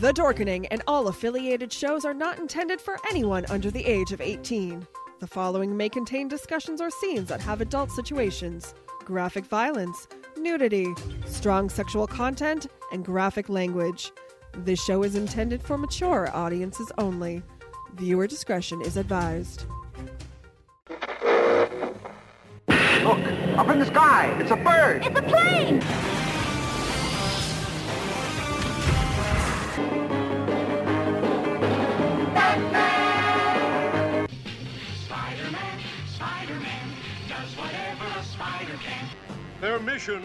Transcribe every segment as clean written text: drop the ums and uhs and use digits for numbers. The Dorkening and all affiliated shows are not intended for anyone under the age of 18. The following may contain discussions or scenes that have adult situations, graphic violence, nudity, strong sexual content, and graphic language. This show is intended for mature audiences only. Viewer discretion is advised. Look, up in the sky, it's a bird! It's a plane! Batman! Spider-Man, Spider-Man, does whatever a spider can. Their mission,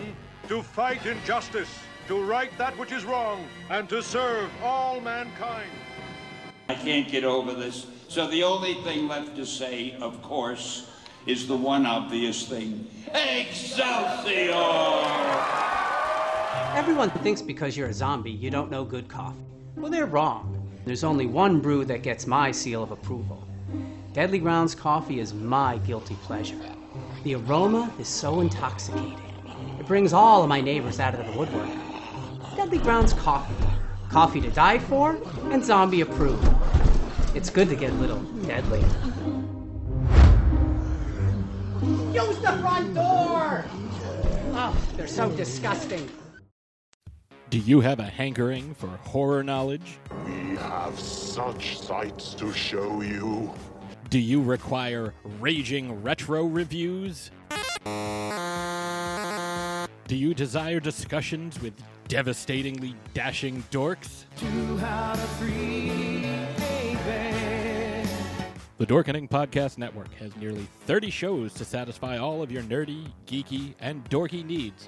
to fight injustice, to right that which is wrong, and to serve all mankind. I can't get over this, so the only thing left to say, of course, is the one obvious thing. Excelsior! Everyone thinks because you're a zombie, you don't know good coffee. Well, they're wrong. There's only one brew that gets my seal of approval. Deadly Grounds coffee is my guilty pleasure. The aroma is so intoxicating. It brings all of my neighbors out of the woodwork. Deadly Grounds coffee. Coffee to die for, and zombie approved. It's good to get a little deadly. Use the front door! Oh, they're so disgusting. Do you have a hankering for horror knowledge? We have such sights to show you. Do you require raging retro reviews? Do you desire discussions with devastatingly dashing dorks? How to free, baby. The Dorkening Podcast Network has nearly 30 shows to satisfy all of your nerdy, geeky, and dorky needs,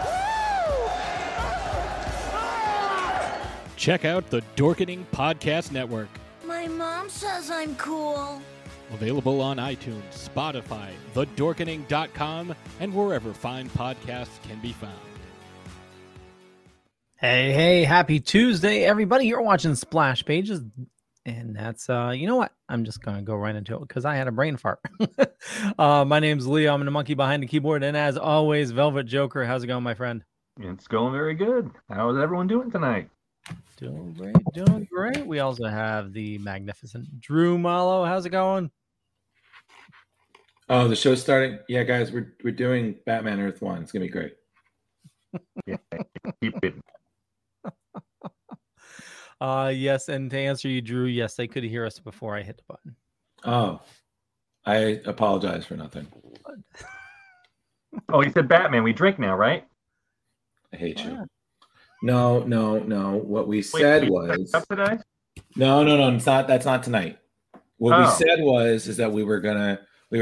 Check out the Dorkening Podcast Network. My mom says I'm cool. Available on iTunes, Spotify, thedorkening.com, and wherever fine podcasts can be found. Hey, hey, happy Tuesday, everybody. You're watching Splash Pages. And that's, you know what? I'm just going to go right into it because I had a brain fart. My name's Leo. I'm the monkey behind the keyboard. And as always, Velvet Joker. How's it going, my friend? It's going very good. How's everyone doing tonight? Doing great, doing great. We also have the magnificent Drew Malo. How's it going? Oh, the show's starting. Yeah, guys, we're doing Batman Earth One. It's gonna be great. Yeah, keep it. Yes, and to answer you, Drew, yes, they could hear us before I hit the button. Oh, I apologize for nothing. Oh, you said Batman. We drink now, right? I hate you. No. What we said was today? No. It's not. That's not tonight. What we said was that we were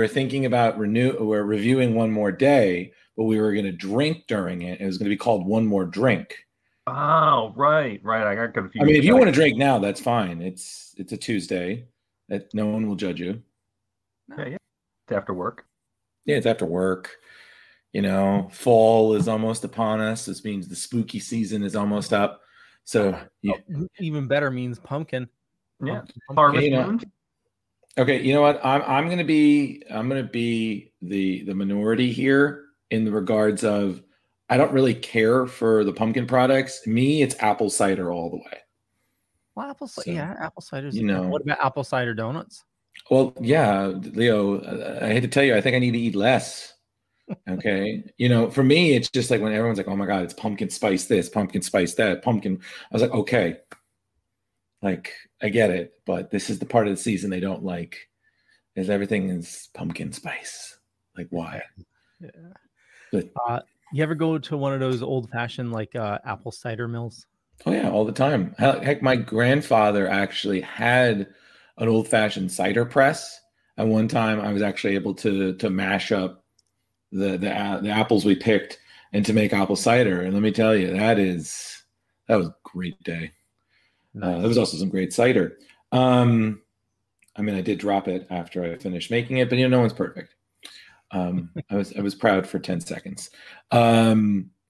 thinking about We're reviewing One More Day, but we were gonna drink during it. It was gonna be called One More Drink. Oh, right. I got confused. I mean, if you want to drink now, that's fine. It's a Tuesday. That no one will judge you. Yeah. It's after work. Yeah, it's after work. You know, fall is almost upon us. This means the spooky season is almost up. So yeah. Even better means pumpkin. Yeah. Harvest. You know, okay, you know what? I'm gonna be the minority here in the regards of I don't really care for the pumpkin products. Me, it's apple cider all the way. Well, apple cider, so, yeah, apple cider's, you know. What about apple cider donuts? Well, yeah, Leo, I hate to tell you, I think I need to eat less. Okay. You know, for me, it's just like when everyone's like, oh my God, it's pumpkin spice this, pumpkin spice that, pumpkin. I was like, okay. Like, I get it. But this is the part of the season they don't like, is everything is pumpkin spice. Like, why? Yeah. But, you ever go to one of those old fashioned, like, apple cider mills? Oh, yeah, all the time. Heck, my grandfather actually had an old-fashioned cider press. At one time, I was actually able to mash up the apples we picked and to make apple cider. And let me tell you, that was a great day. Nice. There was also some great cider. I mean, I did drop it after I finished making it, but no one's perfect. I was proud for 10 seconds.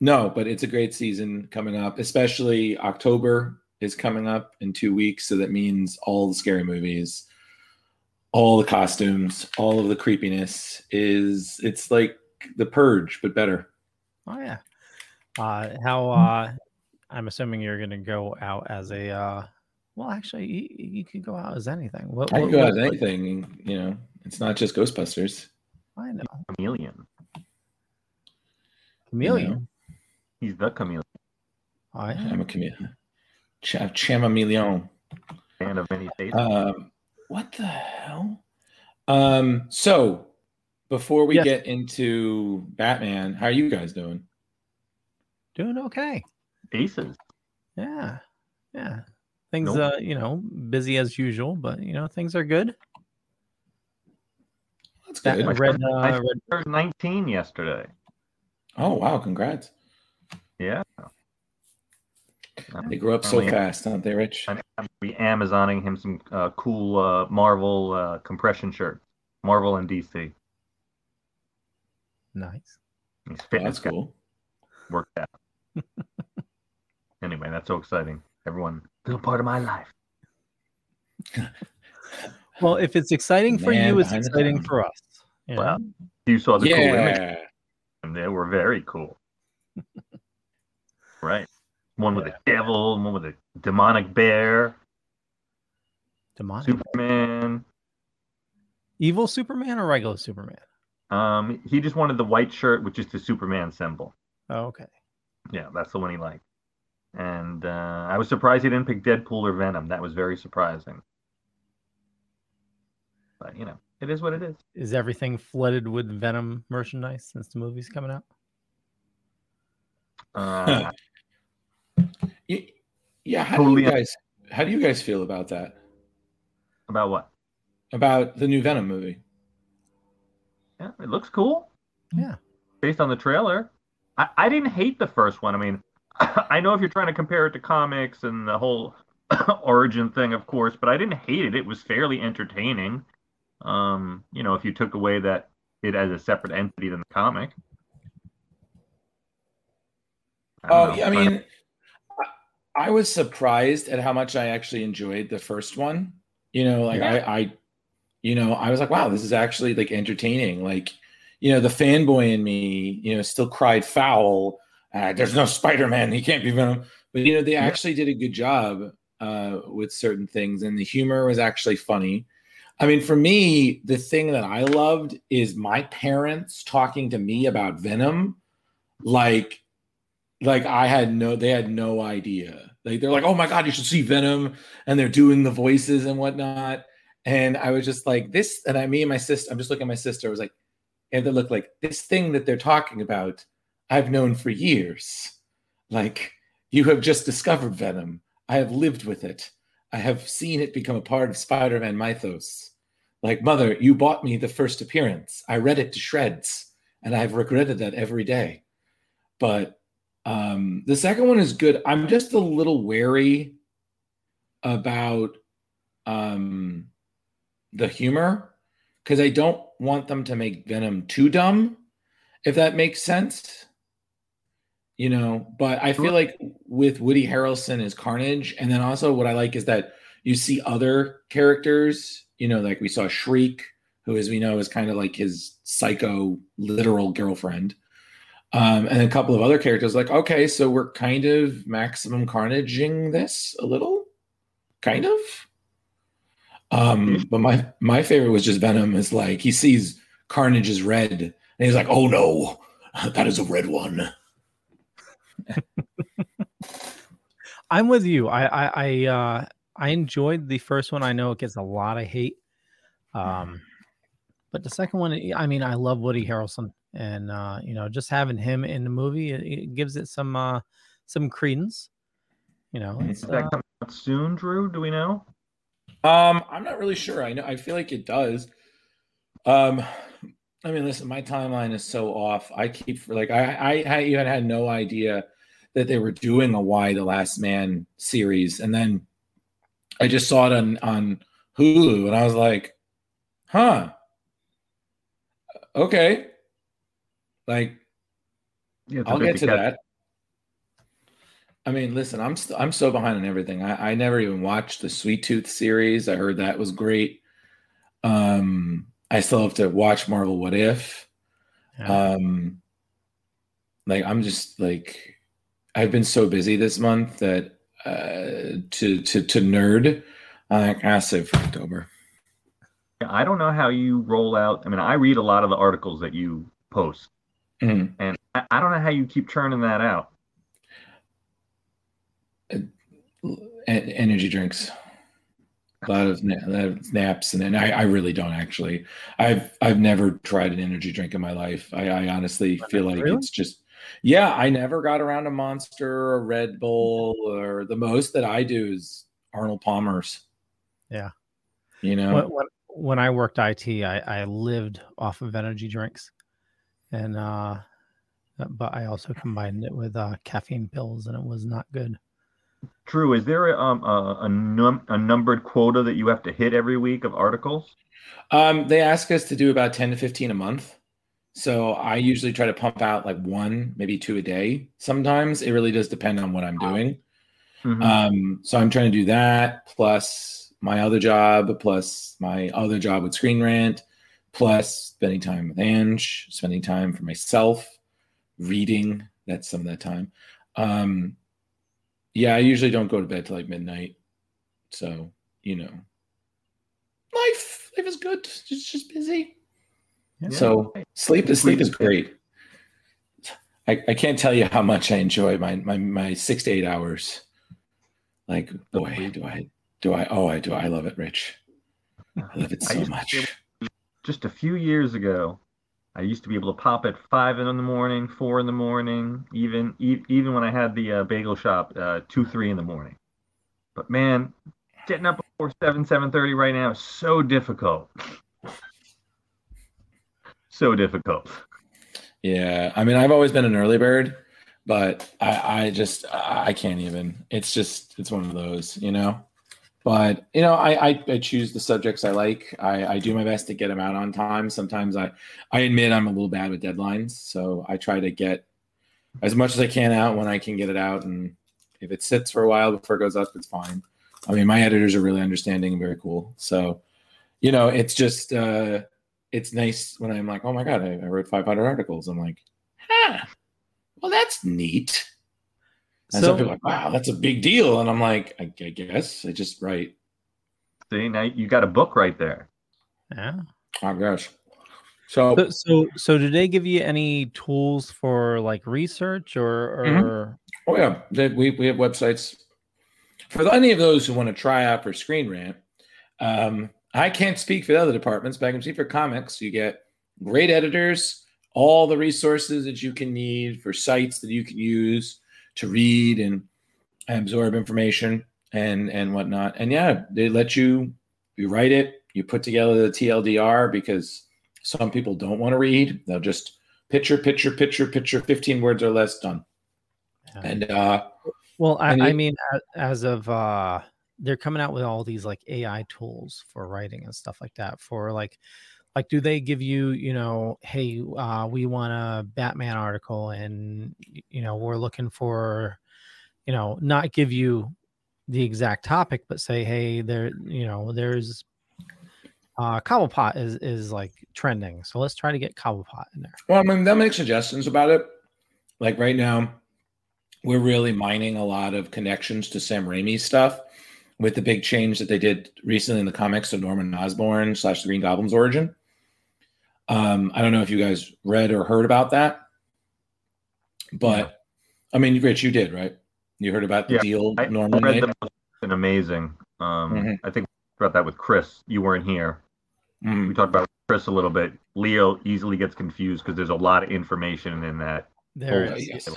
No, but it's a great season coming up, especially October is coming up in 2 weeks. So that means all the scary movies, all the costumes, all of the creepiness it's like The Purge, but better. Oh, yeah. I'm assuming you're going to go out as a, well, actually you could go out as anything. I could go out as anything, it's not just Ghostbusters. I know. Chameleon. Chameleon? He's the chameleon. I am a chameleon. Chamameleon. Fan of many faces. What the hell? So, before we get into Batman, how are you guys doing? Doing okay. Aces. Yeah. Yeah. Things, busy as usual, but, things are good. That's good. I read 19 yesterday. Oh, wow. Congrats. Yeah. They grow up so fast, don't they, Rich? I'm going to be Amazoning him some cool Marvel compression shirt. Marvel and DC. Nice. He's fitness guy. Cool. Worked out. Anyway, that's so exciting. Everyone, little part of my life. Well, if it's exciting for you, it's exciting for us. You know? Well, you saw the cool image. And they were very cool. Right. One with a devil, one with a demonic bear. Demonic Superman. Evil Superman or regular Superman? He just wanted the white shirt, which is the Superman symbol. Oh, okay. Yeah, that's the one he liked. And I was surprised he didn't pick Deadpool or Venom. That was very surprising. But, it is what it is. Is everything flooded with Venom merchandise since the movie's coming out? Yeah. How do you guys feel about that? About what? About the new Venom movie. Yeah, it looks cool. Yeah. Based on the trailer. I didn't hate the first one. I mean, I know if you're trying to compare it to comics and the whole origin thing, of course, but I didn't hate it. It was fairly entertaining. If you took away that it as a separate entity than the comic. I was surprised at how much I actually enjoyed the first one. I was like, wow, this is actually like entertaining. Like, the fanboy in me, still cried foul. There's no Spider-Man. He can't be Venom. But, they actually did a good job with certain things. And the humor was actually funny. I mean, for me, the thing that I loved is my parents talking to me about Venom, like they had no idea. Like they're like, "Oh my God, you should see Venom," and they're doing the voices and whatnot. And I was just like, this. And I'm just looking at my sister. I was like, and they look like this thing that they're talking about. I've known for years. Like you have just discovered Venom. I have lived with it. I have seen it become a part of Spider-Man mythos. Like, mother, you bought me the first appearance. I read it to shreds, and I've regretted that every day. But the second one is good. I'm just a little wary about the humor because I don't want them to make Venom too dumb, if that makes sense. But I feel like with Woody Harrelson is Carnage. And then also what I like is that you see other characters, like we saw Shriek, who, as we know, is kind of like his psycho literal girlfriend. And a couple of other characters like, okay, so we're kind of maximum Carnaging this a little, kind of. But my favorite was just Venom is like, he sees Carnage is red and he's like, oh no, that is a red one. I'm with you. I enjoyed the first one. I know it gets a lot of hate, but the second one, I mean, I love Woody Harrelson, and just having him in the movie, it gives it some credence. You know, is that coming out soon, Drew? Do we know? I'm not really sure. I know. I feel like it does. I mean, listen, my timeline is so off. I even had no idea that they were doing a Why the Last Man series, and then I just saw it on Hulu, and I was like, huh, okay, like, yeah, I'll get to that. I mean, listen, I'm so behind on everything. I never even watched the Sweet Tooth series. I heard that was great. I still have to watch Marvel What If. Yeah. Like, I'm just like, I've been so busy this month that to nerd, I'll save for October. I don't know how you roll out. I mean, I read a lot of the articles that you post, mm-hmm. and I don't know how you keep churning that out. Energy drinks. A lot of naps, and then I really don't actually. I've never tried an energy drink in my life. I honestly feel like it's just, yeah. I never got around a Monster or a Red Bull, or the most that I do is Arnold Palmer's. Yeah, you know. When I worked IT, I lived off of energy drinks, and but I also combined it with caffeine pills, and it was not good. Drew, is there a numbered quota that you have to hit every week of articles? They ask us to do about 10 to 15 a month. So I usually try to pump out like one, maybe two a day. Sometimes it really does depend on what I'm doing. Mm-hmm. So I'm trying to do that, plus my other job with Screen Rant, plus spending time with Ange, spending time for myself, reading. That's some of that time. Yeah, I usually don't go to bed till like midnight. So, you know, life is good. It's just busy. Yeah. So sleep is great. I can't tell you how much I enjoy my 6 to 8 hours. Like, boy, do I love it, Rich. I love it so much. Just a few years ago, I used to be able to pop at 5 in the morning, 4 in the morning, even when I had the bagel shop, 2, 3 in the morning. But man, getting up before 7:30 right now is so difficult. So difficult. Yeah, I mean, I've always been an early bird, but I just can't even. It's one of those, you know. But, you know, I choose the subjects I like. I do my best to get them out on time. Sometimes I admit I'm a little bad with deadlines. So I try to get as much as I can out when I can get it out. And if it sits for a while before it goes up, it's fine. I mean, my editors are really understanding and very cool. So, you know, it's just, it's nice when I'm like, oh, my God, I wrote 500 articles. I'm like, well, that's neat. And some people are like, wow, that's a big deal. And I'm like, I guess I just write. See, now you got a book right there. Yeah. Oh, gosh. So do they give you any tools for like research or? Mm-hmm. Oh, yeah. We have websites. For any of those who want to try out for Screen Rant, I can't speak for the other departments, but I can speak for comics. You get great editors, all the resources that you can need for sites that you can use to read and absorb information and whatnot. And yeah, they let you write it, you put together the TLDR because some people don't want to read. They'll just picture, 15 words or less, done. Yeah. And as of they're coming out with all these like AI tools for writing and stuff like that for like, do they give you, you know, hey, we want a Batman article and, you know, we're looking for, you know, not give you the exact topic, but say, hey, there, you know, there's Cobblepot is like trending. So let's try to get Cobblepot in there. Well, I mean, they'll make suggestions about it. Like right now, we're really mining a lot of connections to Sam Raimi's stuff with the big change that they did recently in the comics of Norman Osborn / the Green Goblin's origin. I don't know if you guys read or heard about that, but yeah. I mean, Rich, you did, right? You heard about the deal Norman made? It's been amazing. Mm-hmm. I think we talked about that with Chris. You weren't here. Mm-hmm. We talked about Chris a little bit. Leo easily gets confused because there's a lot of information in that. There is. Yes.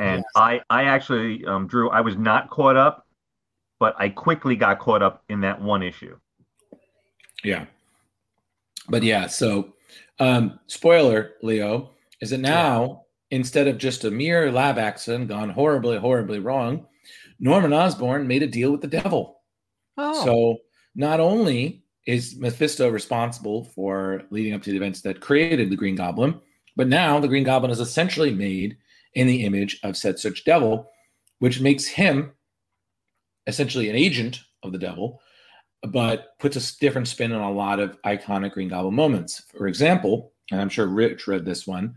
And yes. I actually, Drew, I was not caught up, but I quickly got caught up in that one issue. Yeah. But yeah, so spoiler, Leo, is that now, instead of just a mere lab accident gone horribly, horribly wrong, Norman Osborn made a deal with the devil. Oh. So not only is Mephisto responsible for leading up to the events that created the Green Goblin, but now the Green Goblin is essentially made in the image of said such devil, which makes him essentially an agent of the devil, but puts a different spin on a lot of iconic Green Goblin moments. For example, and I'm sure Rich read this one,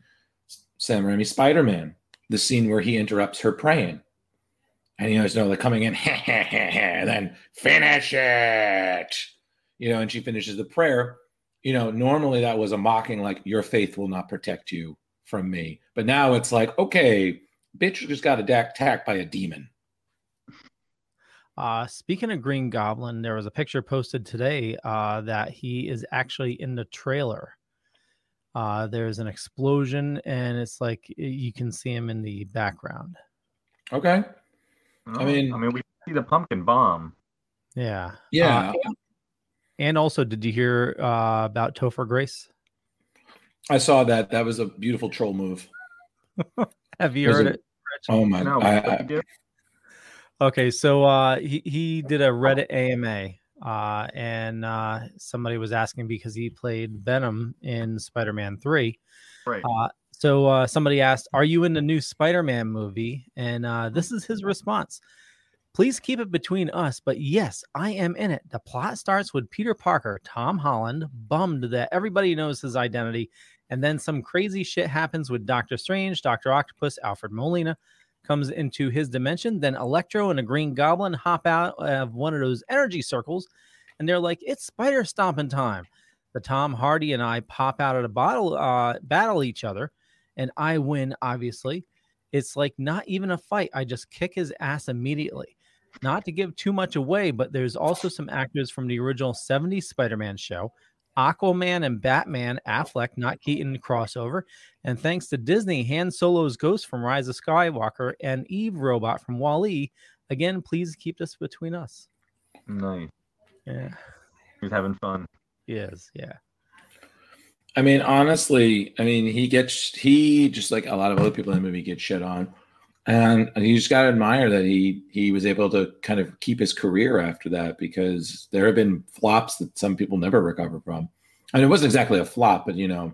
Sam Raimi's Spider-Man, the scene where he interrupts her praying. And you always know they're coming in, and then finish it, you know, and she finishes the prayer. You know, normally that was a mocking, like, your faith will not protect you from me. But now it's like, okay, bitch just got attacked by a demon. Speaking of Green Goblin, there was a picture posted today that he is actually in the trailer. There's an explosion, and it's like you can see him in the background. Okay. I mean, we see the pumpkin bomb. Yeah. Yeah. And also, did you hear about Topher Grace? I saw that. That was a beautiful troll move. Have you heard it? Oh, my God. Okay, so he did a Reddit AMA, and somebody was asking because he played Venom in Spider-Man 3. Right. So somebody asked, are you in the new Spider-Man movie? And this is his response. Please keep it between us, but yes, I am in it. The plot starts with Peter Parker, Tom Holland, bummed that everybody knows his identity, and then some crazy shit happens with Doctor Strange, Dr. Octopus, Alfred Molina comes into his dimension, then Electro and a Green Goblin hop out of one of those energy circles, and they're like, it's spider stomping time. The Tom Hardy and I pop out of the bottle, battle each other, and I win, obviously. It's like not even a fight. I just kick his ass immediately. Not to give too much away, but there's also some actors from the original 70s Spider-Man show, Aquaman and Batman, Affleck, not Keaton crossover. And thanks to Disney, Han Solo's Ghost from Rise of Skywalker and Eve Robot from WALL-E. Again, please keep this between us. Nice. Yeah. He's having fun. He is, yeah. I mean, honestly, he just like a lot of other people in the movie get shit on. And you just got to admire that he was able to kind of keep his career after that, because there have been flops that some people never recover from. And it wasn't exactly a flop, but, you know,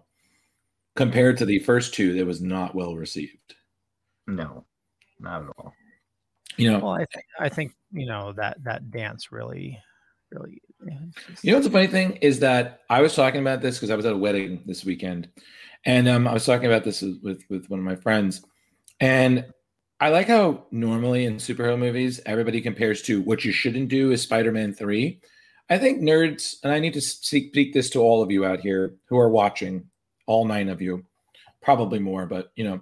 compared to the first two, that was not well received. No, not at all. You know, well, I think, you know, that dance really. You know, what's the funny thing is that I was talking about this because I was at a wedding this weekend, and I was talking about this with one of my friends, and I like how normally in superhero movies, everybody compares to what you shouldn't do is Spider-Man 3. I think nerds, and I need to speak this to all of you out here who are watching, all 9 of you, probably more, but, you know,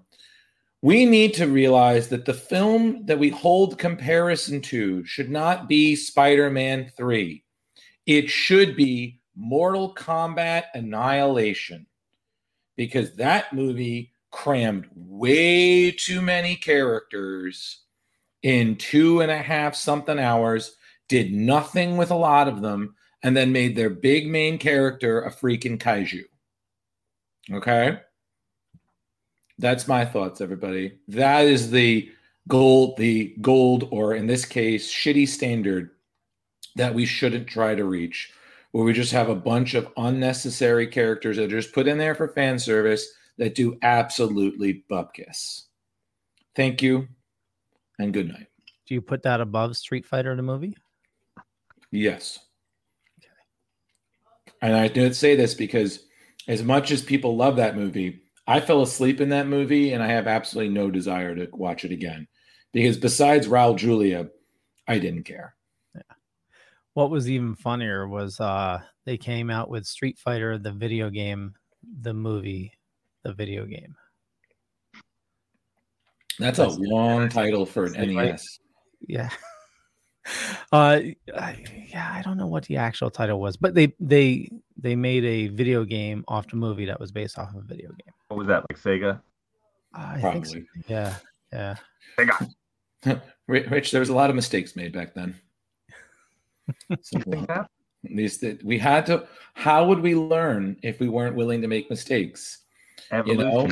we need to realize that the film that we hold comparison to should not be Spider-Man 3. It should be Mortal Kombat Annihilation, because that movie crammed way too many characters in 2.5 something hours, did nothing with a lot of them, and then made their big main character a freaking kaiju. Okay? That's my thoughts, everybody. That is the gold, or in this case, shitty standard that we shouldn't try to reach, where we just have a bunch of unnecessary characters that are just put in there for fan service that do absolutely bupkis. Thank you, and good night. Do you put that above Street Fighter in the movie? Yes. Okay. And I did say this because as much as people love that movie, I fell asleep in that movie, and I have absolutely no desire to watch it again. Because besides Raul Julia, I didn't care. Yeah. What was even funnier was they came out with Street Fighter, the video game, the movie, the video game. That's a long title for an NES. Right? Yeah. I don't know what the actual title was, but they made a video game off the movie that was based off of a video game. What was that, like Sega? I think so. Yeah. Yeah. They got Rich. There was a lot of mistakes made back then. We had to. How would we learn if we weren't willing to make mistakes? Evolution. You know?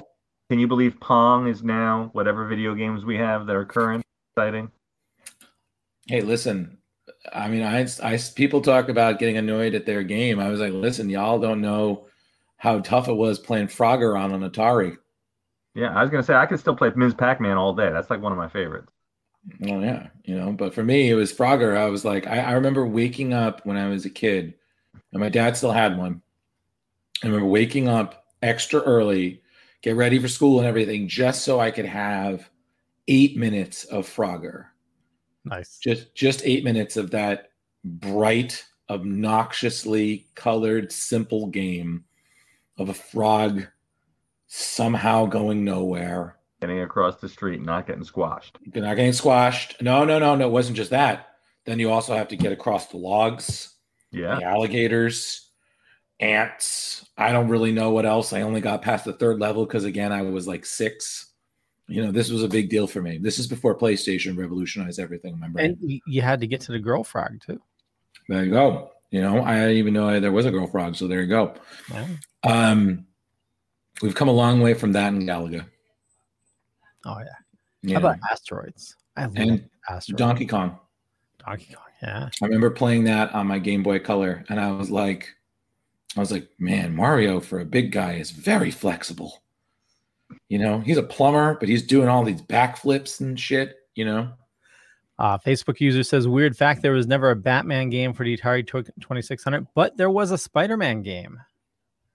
Can you believe Pong is now whatever video games we have that are current? Exciting. Hey, listen. I mean, I people talk about getting annoyed at their game. I was like, listen, y'all don't know how tough it was playing Frogger on an Atari. Yeah, I was going to say, I could still play Ms. Pac-Man all day. That's like one of my favorites. Oh, yeah. You know, but for me, it was Frogger. I was like, I remember waking up when I was a kid, and my dad still had one. I remember waking up extra early, get ready for school and everything, just so I could have 8 minutes of Frogger. Nice. Just 8 minutes of that bright, obnoxiously colored, simple game of a frog somehow going nowhere. Getting across the street, not getting squashed. You're not getting squashed. No. It wasn't just that. Then you also have to get across the logs, yeah, the alligators, ants. I don't really know what else. I only got past the third level because, again, I was like 6. You know, this was a big deal for me. This is before PlayStation revolutionized everything in my brain. And you had to get to the girl frog, too. There you go. You know, I didn't even know there was a girl frog, so there you go. Wow. We've come a long way from that in Galaga. Oh, yeah. How about Asteroids? I love Asteroids. Donkey Kong. Donkey Kong, yeah. I remember playing that on my Game Boy Color, and I was like, man, Mario for a big guy is very flexible. You know, he's a plumber, but he's doing all these backflips and shit, you know. Facebook user says, weird fact, there was never a Batman game for the Atari 2600, but there was a Spider-Man game.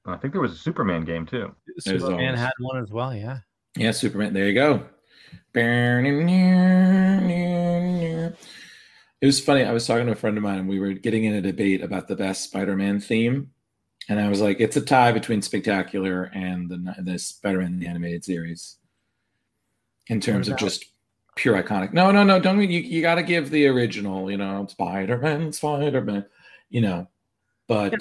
I think there was a Superman game, too. Superman had one as well, yeah. Yeah, Superman. There you go. It was funny. I was talking to a friend of mine, and we were getting in a debate about the best Spider-Man theme. And I was like, it's a tie between Spectacular and the Spider-Man the Animated Series in terms of just pure iconic. No. Don't mean you got to give the original, you know, Spider-Man, you know. But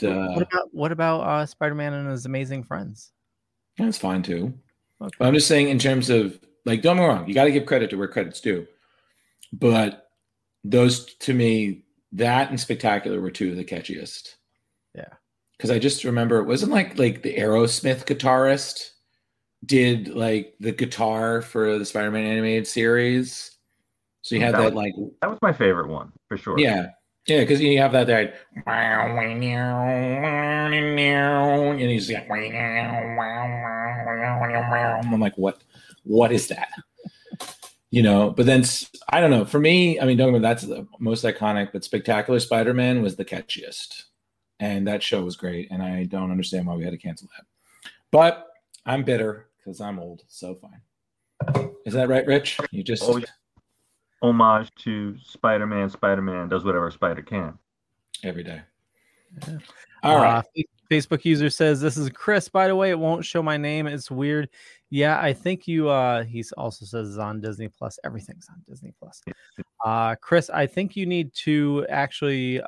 what about Spider-Man and His Amazing Friends? That's fine too. Okay. But I'm just saying in terms of, like, don't get me wrong, you got to give credit to where credit's due. But those, to me, that and Spectacular were two of the catchiest. Yeah. Because I just remember it wasn't like the Aerosmith guitarist did like the guitar for the Spider-Man animated series. So you had that was my favorite one for sure. Yeah, because you have that there. And he's like, I'm like, what is that? You know, but then I don't know. For me, I mean, don't remember, that's the most iconic, but Spectacular Spider-Man was the catchiest. And that show was great, and I don't understand why we had to cancel that. But I'm bitter because I'm old, so fine. Is that right, Rich? You just homage to Spider-Man. Spider-Man does whatever Spider can every day. Yeah. All right. Facebook user says, this is Chris. By the way, it won't show my name. It's weird. Yeah, I think you. He also says it's on Disney Plus. Everything's on Disney Plus. Chris, I think you need to actually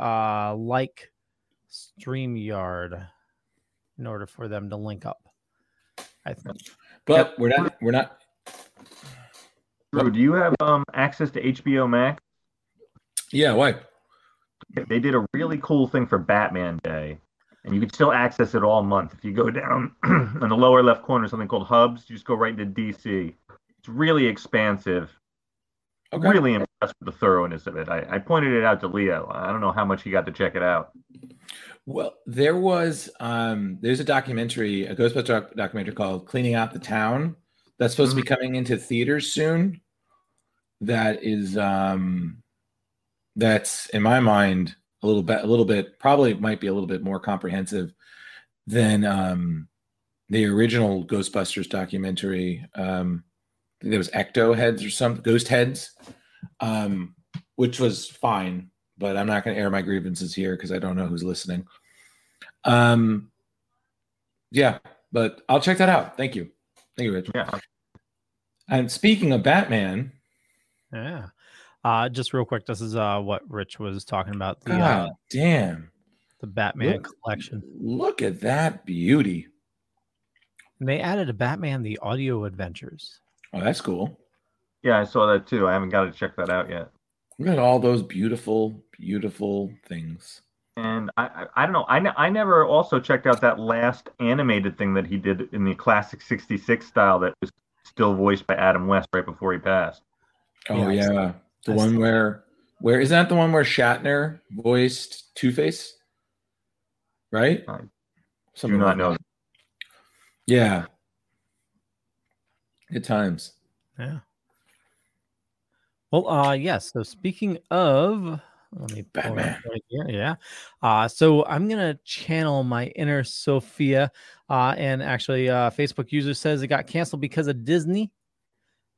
StreamYard in order for them to link up, I think. But yep. We're not. Drew, do you have access to HBO Max? Yeah, why? They did a really cool thing for Batman Day, and you can still access it all month. If you go down in the lower left corner, something called Hubs, you just go right into DC. It's really expansive. Okay. I'm really impressed with the thoroughness of it. I pointed it out to Leo. I don't know how much he got to check it out. Well, there was there's a documentary, a Ghostbusters documentary called "Cleaning Out the Town" that's supposed to be coming into theaters soon. That is that's in my mind a little bit probably might be a little bit more comprehensive than the original Ghostbusters documentary. There was Ecto Heads or some Ghost Heads, which was fine, but I'm not going to air my grievances here because I don't know who's listening. Yeah, but I'll check that out. Thank you, Rich. Yeah. And speaking of Batman, yeah, just real quick, this is what Rich was talking about. The, damn, the Batman collection. Look at that beauty. And they added a Batman: The Audio Adventures. Oh, that's cool. Yeah, I saw that too. I haven't got to check that out yet. Look at all those beautiful, beautiful things. And I don't know. I never also checked out that last animated thing that he did in the classic 66 style that was still voiced by Adam West right before he passed. Oh, yeah. The one where isn't that the one where Shatner voiced Two-Face? Right? I do not know. Yeah. Good times. Yeah. Well, yes. Yeah, so speaking of, let me pull Batman up right here. Yeah. So I'm gonna channel my inner Sophia. And actually, Facebook user says it got canceled because of Disney.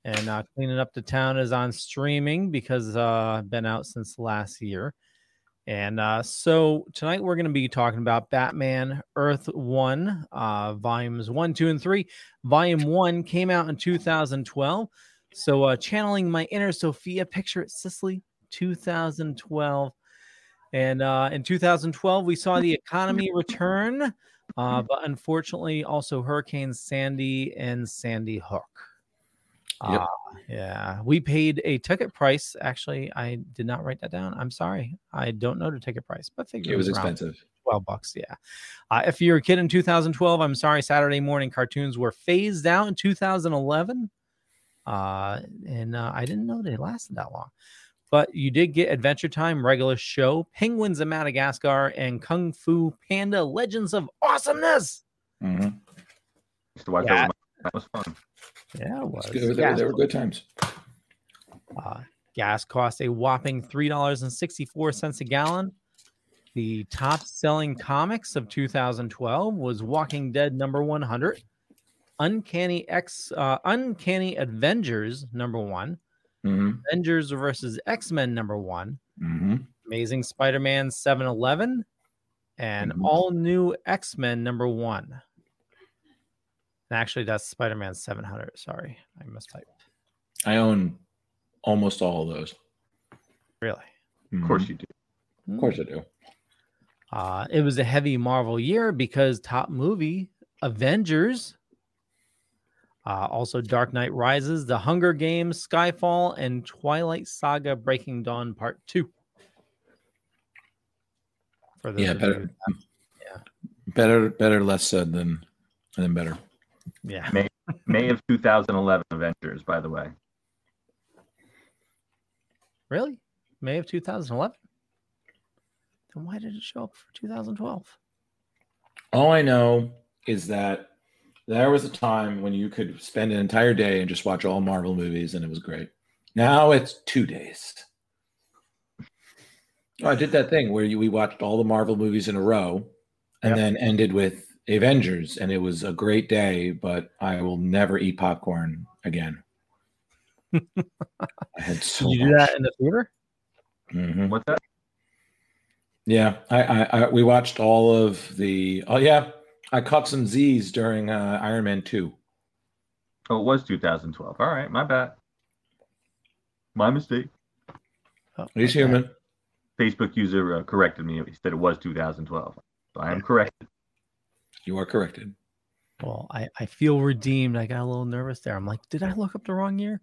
And Cleaning Up the Town is on streaming because been out since last year. And so tonight we're going to be talking about Batman Earth One, volumes 1, 2, and 3. Volume 1 came out in 2012. So channeling my inner Sophia, picture at Sicily, 2012. And in 2012, we saw the economy return, but unfortunately also Hurricane Sandy and Sandy Hook. Yep. Yeah, we paid a ticket price. Actually, I did not write that down. I'm sorry. I don't know the ticket priprice, but figure it was expensive. $12. Yeah. If you're a kid in 2012, I'm sorry. Saturday morning cartoons were phased out in 2011. And I didn't know they lasted that long, but you did get Adventure Time, Regular Show, Penguins of Madagascar, and Kung Fu Panda Legends of Awesomeness. Mm-hmm. That was fun. Yeah, it was. They were good times. Gas cost a whopping $3.64 a gallon. The top-selling comics of 2012 was Walking Dead number 100, Uncanny Avengers number 1, mm-hmm, Avengers versus X-Men number 1, mm-hmm, Amazing Spider-Man 711, and mm-hmm, All New X-Men number 1. Actually, that's Spider-Man 700. Sorry, I mistyped. I own almost all of those. Really? Mm-hmm. Of course you do. Of course I do. It was a heavy Marvel year because top movie, Avengers. Also, Dark Knight Rises, The Hunger Games, Skyfall, and Twilight Saga Breaking Dawn Part 2. For those better less said than better. Yeah. May of 2011 Avengers, by the way. Really? May of 2011? Then why did it show up for 2012? All I know is that there was a time when you could spend an entire day and just watch all Marvel movies, and it was great. Now it's 2 days. Oh, I did that thing where we watched all the Marvel movies in a row and then ended with Avengers, and it was a great day, but I will never eat popcorn again. I had so much. Did you do that in the theater? Mm-hmm. What's that? Yeah, we watched all of the. Oh yeah, I caught some Z's during Iron Man 2. Oh, it was 2012. All right, my bad, my mistake. Oh, he's human. Facebook user corrected me. He said it was 2012, so I am corrected. You are corrected. Well, I feel redeemed. I got a little nervous there. I'm like, did I look up the wrong year?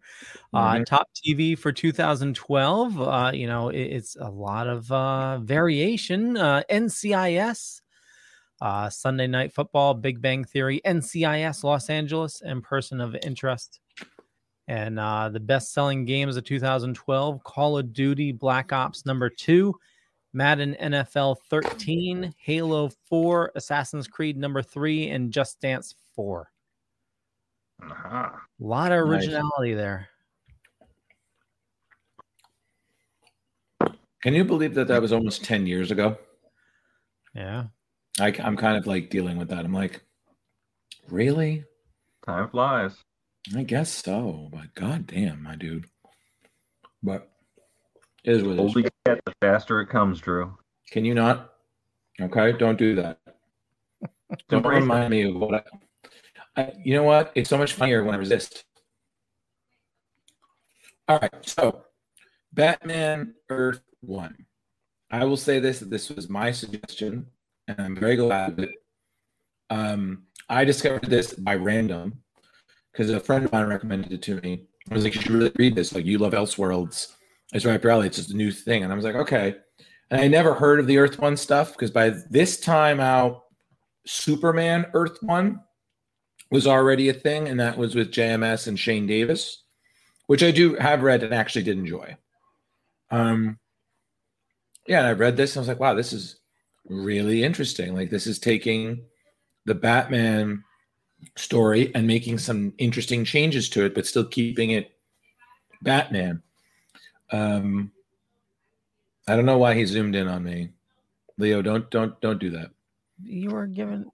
Mm-hmm. Top TV for 2012. It's a lot of variation. NCIS, Sunday Night Football, Big Bang Theory, NCIS Los Angeles, and Person of Interest. And the best-selling games of 2012, Call of Duty, Black Ops number 2, Madden NFL 13, Halo 4, Assassin's Creed number 3, and Just Dance 4. Uh-huh. A lot of originality there. Can you believe that was almost 10 years ago? Yeah. I'm kind of like dealing with that. I'm like, really? Time flies. I guess so. But goddamn, my dude. But it is what it is. Holy shit, the faster it comes, Drew. Can you not? Okay, don't do that. Don't remind me of what I... You know what? It's so much funnier when I resist. All right, so Batman Earth One. I will say this was my suggestion, and I'm very glad of it. I discovered this by random because a friend of mine recommended it to me. I was like, you should really read this. Like, you love Elseworlds. It's right up your alley. It's just a new thing. And I was like, okay. And I never heard of the Earth One stuff because by this time out, Superman Earth One was already a thing, and that was with JMS and Shane Davis, which I do have read and actually did enjoy. Yeah, and I read this, and I was like, wow, this is really interesting. Like, this is taking the Batman story and making some interesting changes to it, but still keeping it Batman. I don't know why he zoomed in on me. Leo, don't do that. You were given...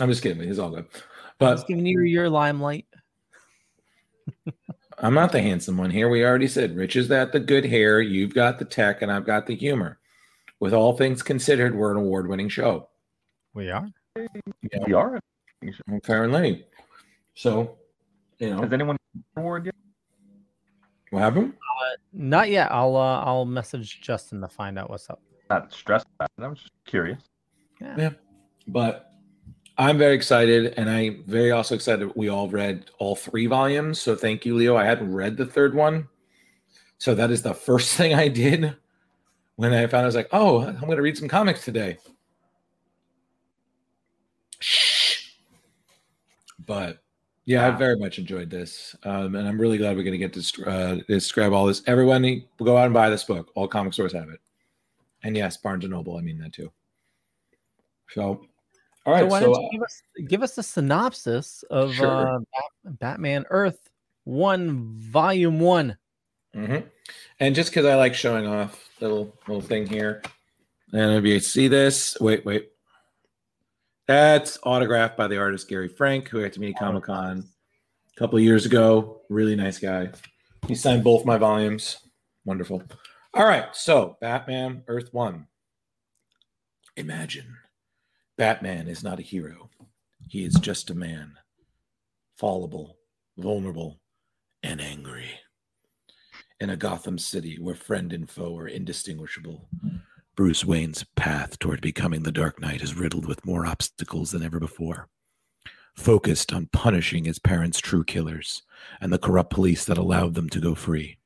I'm just kidding. It's all good. But I was giving you your limelight. I'm not the handsome one here. We already said Rich is that the good hair, you've got the tech, and I've got the humor. With all things considered, we're an award-winning show. We are. Yeah. We are. Apparently. So, you know. Has anyone won an award yet? What happened? Not yet. I'll message Justin to find out what's up. Not stressed about it. I was just curious. Yeah. But I'm very excited, and I'm very also excited we all read all three volumes. So thank you, Leo. I hadn't read the third one. So that is the first thing I did when I found I was like, oh, I'm going to read some comics today. Shh. But, yeah, wow. I very much enjoyed this. And I'm really glad we're going to get to describe all this. Everyone, go out and buy this book. All comic stores have it. And, yes, Barnes & Noble. I mean that, too. So... All right, so why don't you give us a synopsis of sure. Batman Earth One, Volume One? Mm-hmm. And just because I like showing off, little thing here, and if you see this, wait, that's autographed by the artist Gary Frank, who I had to meet at Comic Con a couple of years ago. Really nice guy. He signed both my volumes. Wonderful. All right, so Batman Earth One. Imagine. Batman is not a hero. He is just a man. Fallible, vulnerable, and angry. In a Gotham City where friend and foe are indistinguishable, Bruce Wayne's path toward becoming the Dark Knight is riddled with more obstacles than ever before. Focused on punishing his parents' true killers and the corrupt police that allowed them to go free,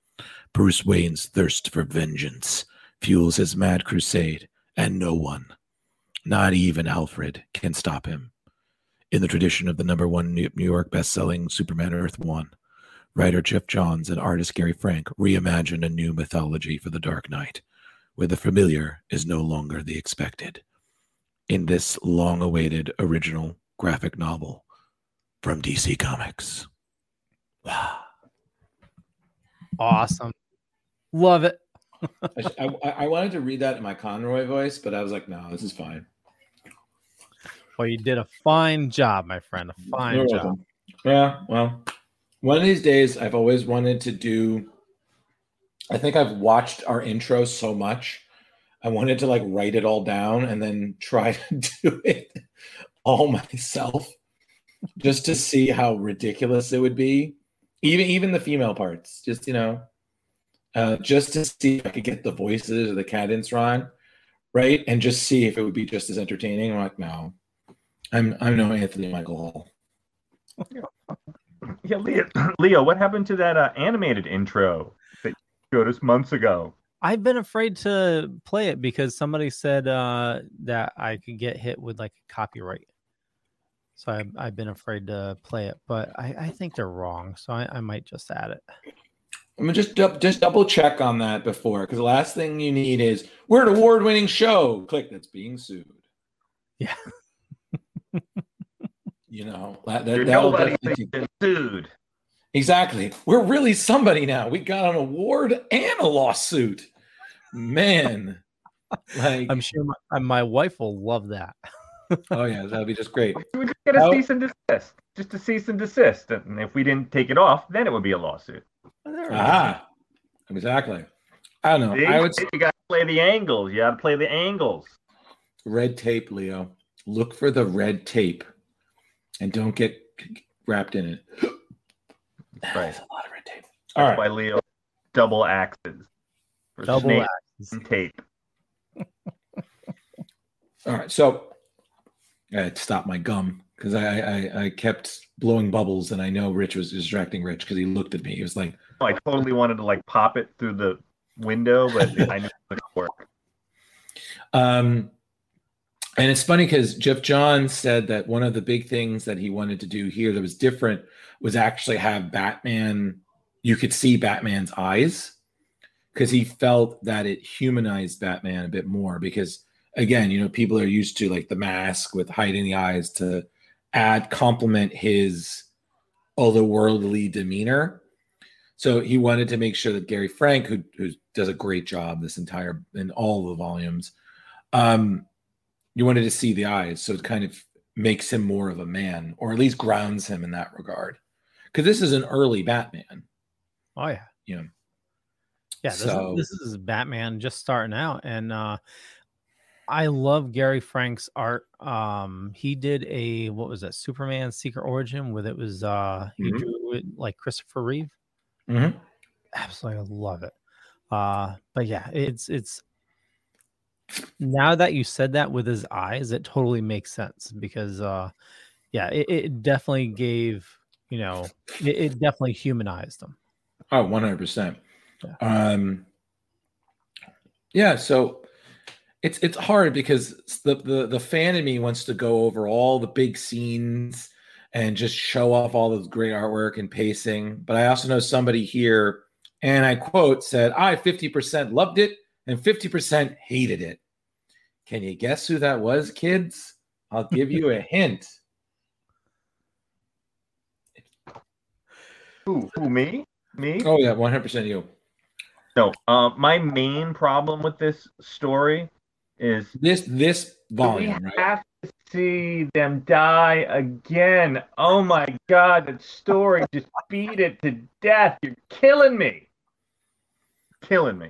Bruce Wayne's thirst for vengeance fuels his mad crusade, and no one, not even Alfred, can stop him. In the tradition of the #1 New York best-selling Superman Earth One, writer Geoff Johns and artist Gary Frank reimagine a new mythology for the Dark Knight, where the familiar is no longer the expected. In this long-awaited original graphic novel from DC Comics. Wow. Awesome. Love it. I wanted to read that in my Conroy voice, but I was like, no, this is fine. Well, you did a fine job, my friend. A fine job. Welcome. Yeah, well, one of these days, I've always wanted to do. I think I've watched our intro so much, I wanted to like write it all down and then try to do it all myself, just to see how ridiculous it would be. Even the female parts, just you know, just to see if I could get the voices or the cadence wrong, right, and just see if it would be just as entertaining. I'm like, no. I'm no Anthony Michael Hall. Yeah, Leo, what happened to that animated intro that you showed us months ago? I've been afraid to play it because somebody said that I could get hit with like copyright. So I've been afraid to play it, but I think they're wrong. So I might just add it. I'm going to just double check on that before, because the last thing you need is, we're an award-winning show. Click, that's being sued. Yeah. You know, that dude. Exactly. We're really somebody now. We got an award and a lawsuit. Man. Like I'm sure my wife will love that. Oh yeah, that'll be just great. We would just get a cease and desist. Just a cease and desist. And if we didn't take it off, then it would be a lawsuit. Ah, exactly. I don't know. See? I would say you gotta play the angles. You gotta play the angles. Red tape, Leo. Look for the red tape and don't get wrapped in it. That's a lot of red tape. All right. By Leo, double axes. Double axes and tape. All right. So I had to stop my gum. because I kept blowing bubbles, and I know Rich was distracting Rich because he looked at me. He was like, I totally wanted to like pop it through the window, but I knew it wouldn't work. And it's funny because Geoff Johns said that one of the big things that he wanted to do here that was different was actually have Batman, you could see Batman's eyes, because he felt that it humanized Batman a bit more. Because again, you know, people are used to like the mask with hiding the eyes to compliment his otherworldly demeanor. So he wanted to make sure that Gary Frank, who does a great job this entire, in all the volumes, you wanted to see the eyes. So it kind of makes him more of a man, or at least grounds him in that regard. Because this is an early Batman. Oh, yeah. You know? Yeah, this is Batman just starting out. And I love Gary Frank's art. He did a, what was that, Superman Secret Origin, with it was, he drew it like Christopher Reeve. Absolutely love it. But yeah, it's now that you said that with his eyes, it totally makes sense, because yeah, it definitely gave, you know, it definitely humanized him. Oh, 100%. Yeah. Yeah, so it's hard because the fan in me wants to go over all the big scenes and just show off all this great artwork and pacing. But I also know somebody here, and I quote, said, I 50% loved it and 50% hated it. Can you guess who that was, kids? I'll give you a hint. Who, me? Me? Oh, yeah, 100% you. No, my main problem with this story is... This volume, right? To see them die again. Oh my God, that story just beat it to death. You're killing me. Killing me.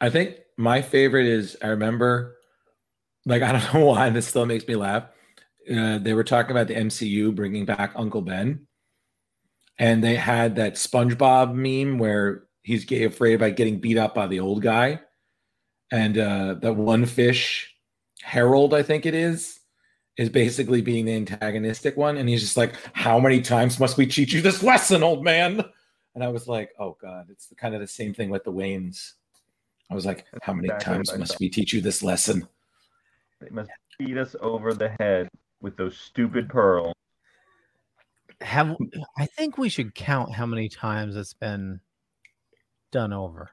I think my favorite is, I remember, like, I don't know why this still makes me laugh. They were talking about the MCU bringing back Uncle Ben, and they had that SpongeBob meme where he's afraid about getting beat up by the old guy, and that one fish, Harold, I think it is basically being the antagonistic one. And he's just like, how many times must we teach you this lesson, old man? And I was like, oh God, it's kind of the same thing with the Wayans. I was like, how many times must we teach you this lesson? They must beat us over the head with those stupid pearls. I think we should count how many times it's been done over.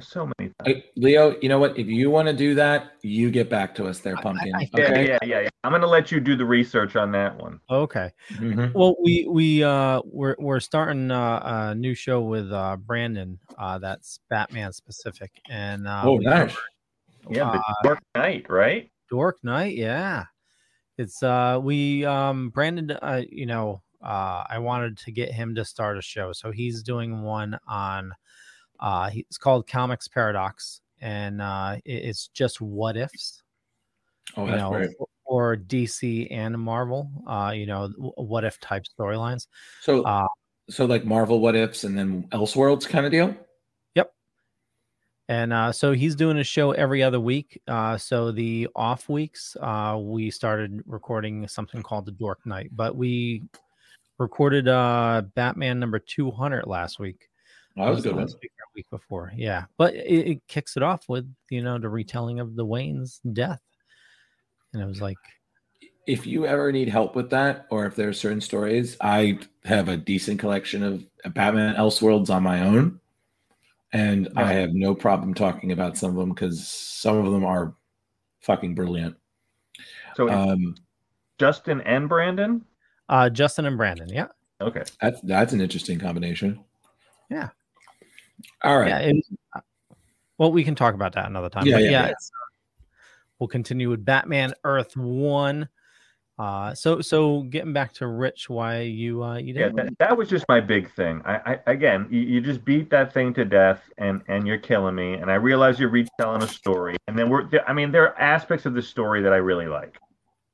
So many times. Leo, you know what? If you want to do that, you get back to us there, Pumpkin. Okay? Yeah. I'm going to let you do the research on that one. Okay. Mm-hmm. Well, we're starting a new show with Brandon that's Batman specific, and nice. Yeah, the Dork Knight, right? Dork Knight, yeah. It's Brandon, I wanted to get him to start a show, so he's doing one on it's called Comics Paradox, and it's just what ifs. Oh, that's great. Or DC and Marvel, what if type storylines. So, so like Marvel what ifs, and then Elseworlds kind of deal. Yep. And so he's doing a show every other week. So the off weeks, we started recording something called The Dork Knight, but we recorded Batman number 200 last week. Oh, that was a good one. Week before, yeah, but it kicks it off with the retelling of the Wayne's death, and I was like, if you ever need help with that, or if there are certain stories, I have a decent collection of Batman Elseworlds on my own, and I have no problem talking about some of them, because some of them are fucking brilliant. So, Justin and Brandon, yeah, okay, that's an interesting combination. Yeah. All right. Yeah, we can talk about that another time. Yeah. We'll continue with Batman Earth One. So getting back to Rich, why you didn't? Yeah, that was just my big thing. I you just beat that thing to death, and you're killing me. And I realize you're retelling a story, and then there are aspects of the story that I really like.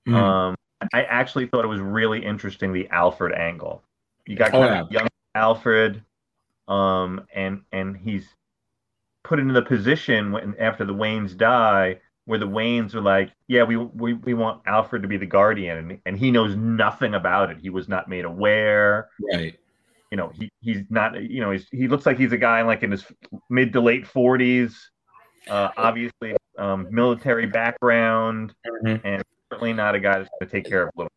Mm-hmm. I actually thought it was really interesting, the Alfred angle. You got kind of young Alfred. And he's put into the position after the Waynes die where the Waynes are like, yeah, we want Alfred to be the guardian, and he knows nothing about it. He was not made aware. Right. You know, he's not, you know, he looks like he's a guy like in his mid to late 40s, obviously military background, mm-hmm. and certainly not a guy that's going to take care of little.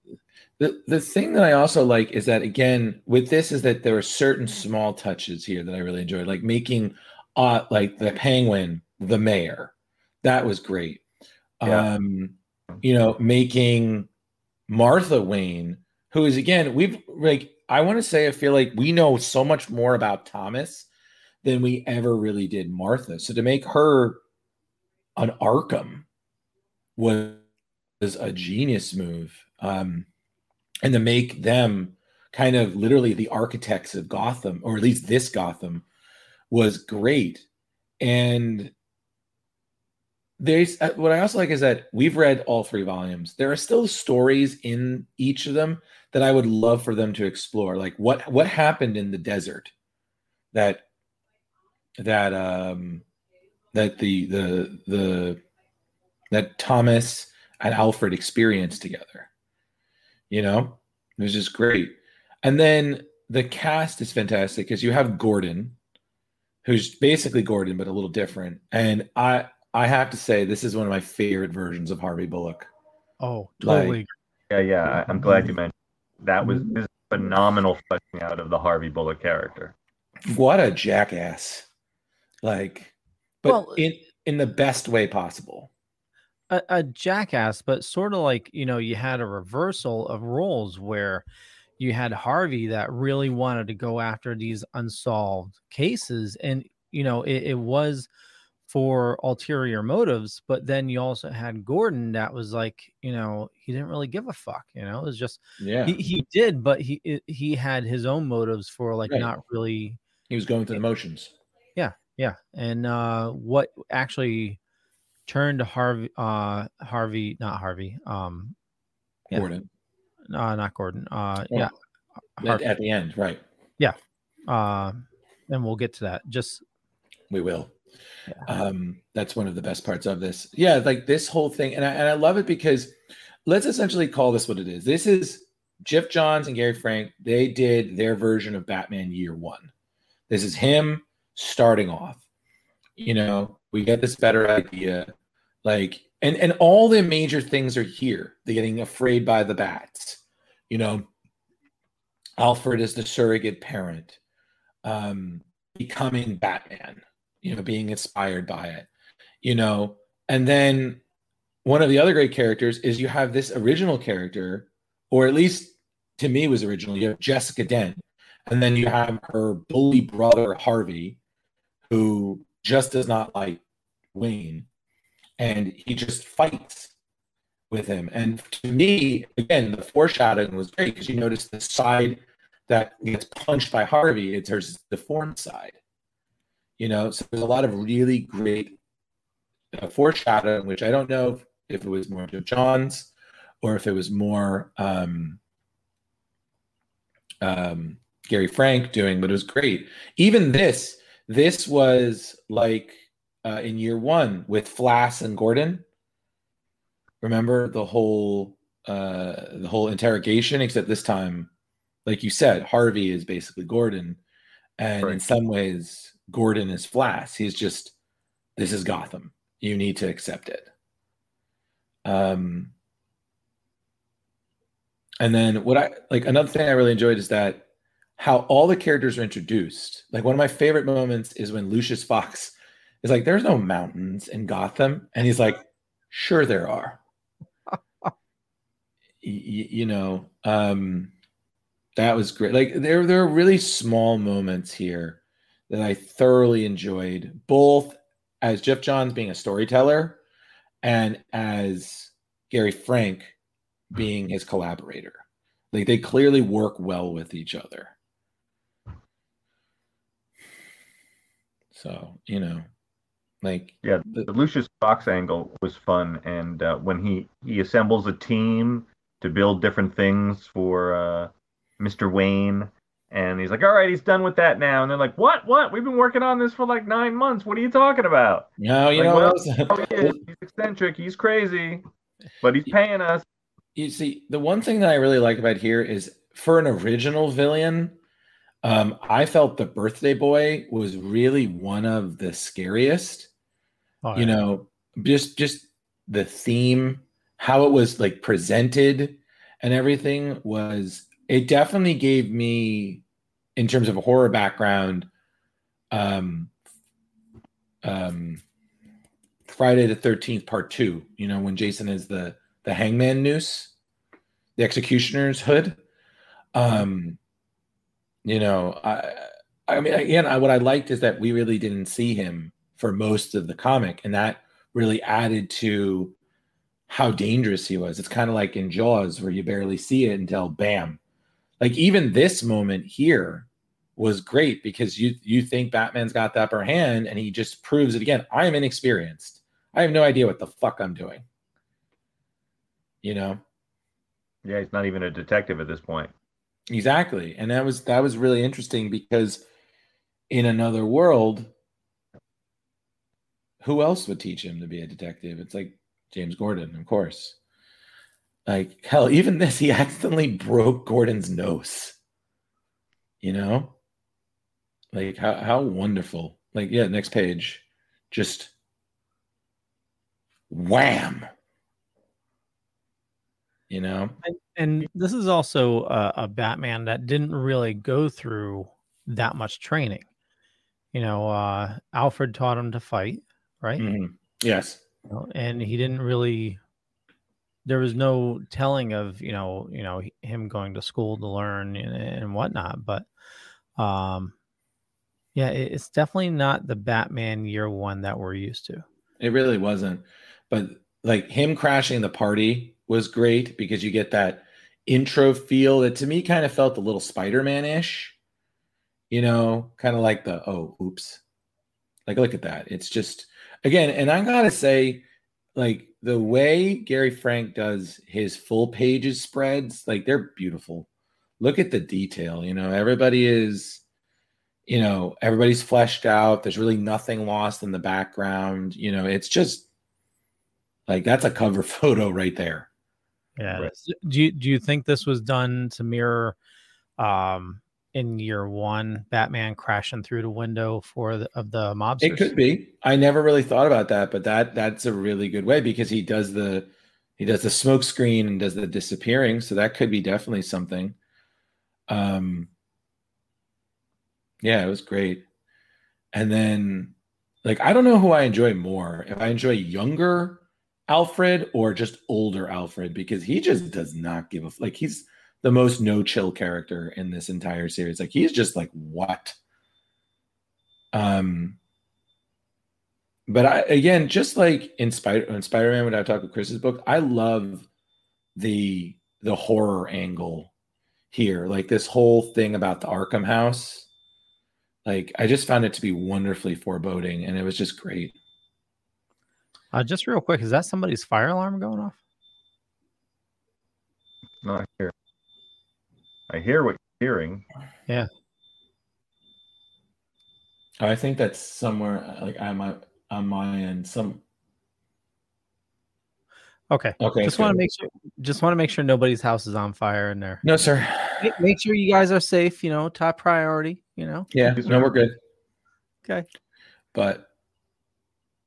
The thing that I also like is that, again, with this is that there are certain small touches here that I really enjoyed, like making like the Penguin the mayor. That was great. Yeah. You know, making Martha Wayne, who is, again, we've like, I want to say, I feel like we know so much more about Thomas than we ever really did Martha. So to make her an Arkham was a genius move. And to make them kind of literally the architects of Gotham, or at least this Gotham, was great. And there's what I also like is that we've read all three volumes. There are still stories in each of them that I would love for them to explore, like what happened in the desert that Thomas and Alfred experienced together. You know, it was just great. And then the cast is fantastic because you have Gordon, who's basically Gordon but a little different, and I have to say, this is one of my favorite versions of Harvey Bullock. Oh, totally. Like, yeah. I'm glad you mentioned that. This is a phenomenal fleshing out of the Harvey Bullock character. What a jackass. Like, but in the best way possible. A jackass, but sort of like, you know, you had a reversal of roles where you had Harvey that really wanted to go after these unsolved cases. And, you know, it was for ulterior motives, but then you also had Gordon that was like, you know, he didn't really give a fuck, you know, it was just, yeah, he did, but he had his own motives for, like, right. Not really, he was going through the motions. Yeah. And what actually turned Harvey at the end, right? Yeah. And we'll get to that. We will. Yeah. That's one of the best parts of this. Yeah, like this whole thing, and I love it because let's essentially call this what it is. This is Geoff Johns and Gary Frank. They did their version of Batman Year One. This is him starting off. You know, we get this better idea, like, and all the major things are here. They're getting afraid by the bats. You know, Alfred is the surrogate parent, becoming Batman. You know, being inspired by it, you know. And then one of the other great characters is you have this original character, or at least to me was original, you have Jessica Dent. And then you have her bully brother, Harvey, who just does not like Wayne. And he just fights with him. And to me, again, the foreshadowing was great because you notice the side that gets punched by Harvey, it's her deformed side. You know, so there's a lot of really great foreshadowing, which I don't know if it was more Geoff Johns or if it was more Gary Frank doing, but it was great. Even this was like in Year One with Flass and Gordon. Remember the whole interrogation, except this time, like you said, Harvey is basically Gordon, and right. In some ways. Gordon is Flass. He's just, this is Gotham. You need to accept it. And then what I like, another thing I really enjoyed is that how all the characters are introduced. Like one of my favorite moments is when Lucius Fox is like, there's no mountains in Gotham. And he's like, sure there are. You know, that was great. Like there are really small moments here that I thoroughly enjoyed, both as Geoff Johns being a storyteller and as Gary Frank being his collaborator. Like they clearly work well with each other. So, you know, like... Yeah, the Lucius Fox angle was fun. And when he assembles a team to build different things for Mr. Wayne, And he's like, all right, he's done with that now. And they're like, what? We've been working on this for like 9 months. What are you talking about? No, you know what? He's eccentric. He's crazy. But he's paying us. You see, the one thing that I really like about here is for an original villain, I felt the Birthday Boy was really one of the scariest. Oh, yeah. You know, just the theme, how it was like presented and everything was... It definitely gave me, in terms of a horror background, Friday the 13th Part 2, you know, when Jason is the hangman noose, the executioner's hood. You know, I mean, again, what I liked is that we really didn't see him for most of the comic, and that really added to how dangerous he was. It's kind of like in Jaws where you barely see it until bam. Like even this moment here was great because you think Batman's got the upper hand and he just proves it again. I'm inexperienced. I have no idea what the fuck I'm doing. You know? Yeah, he's not even a detective at this point. Exactly. And that was really interesting because in another world, who else would teach him to be a detective? It's like James Gordon, of course. Like, hell, even this, he accidentally broke Gordon's nose. You know? Like, how wonderful. Like, yeah, next page. Just wham! You know? And this is also a Batman that didn't really go through that much training. You know, Alfred taught him to fight, right? Mm-hmm. Yes. And he didn't really... There was no telling of, you know, him going to school to learn and whatnot. But, yeah, it's definitely not the Batman year one that we're used to. It really wasn't. But, like, him crashing the party was great because you get that intro feel that to me kind of felt a little Spider-Man-ish. You know, kind of like the, oh, oops. Like, look at that. It's just, again, and I got to say, like, the way Gary Frank does his full pages spreads, like they're beautiful. Look at the detail, you know, everybody's fleshed out. There's really nothing lost in the background. You know, it's just like, that's a cover photo right there. Yeah. Right. Do you think this was done to mirror in year one, Batman crashing through the window of the mobsters? It could be. I never really thought about that, but that's a really good way because he does the smoke screen and does the disappearing. So that could be definitely something. Yeah, it was great. And then, like, I don't know who I enjoy more, if I enjoy younger Alfred or just older Alfred, because he just does not give a, like, he's the most no chill character in this entire series. Like, he's just like, what? But I, again, just like in Spider-Man, when I talk with Chris's book, I love the horror angle here. Like this whole thing about the Arkham house. Like, I just found it to be wonderfully foreboding and it was just great. Just real quick, is that somebody's fire alarm going off? Not here. I hear what you're hearing. Yeah. I think that's somewhere like on my end. Some. Okay. Okay. Just want to make sure nobody's house is on fire in there. No, sir. Make sure you guys are safe. You know, top priority. You know. Yeah. No, we're good. Okay.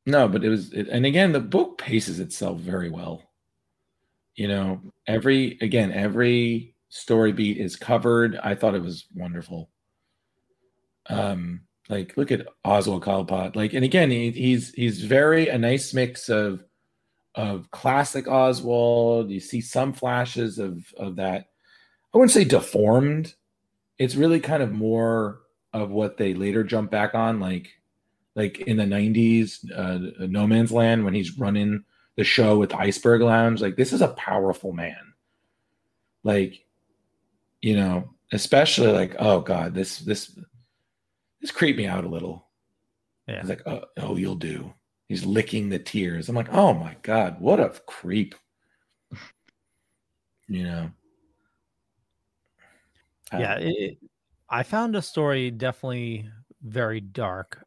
And again, the book paces itself very well. You know, every story beat is covered. I thought it was wonderful. Like, look at Oswald Cobblepot. Like, and again, he's very a nice mix of classic Oswald. You see some flashes of that. I wouldn't say deformed. It's really kind of more of what they later jump back on, like in the 90s, No Man's Land, when he's running the show with the Iceberg Lounge. Like, this is a powerful man. Like, you know, especially like, oh God, this creeped me out a little. Yeah. It's like, oh, you'll do. He's licking the tears. I'm like, oh my God, what a creep. You know. Yeah, I found the story definitely very dark.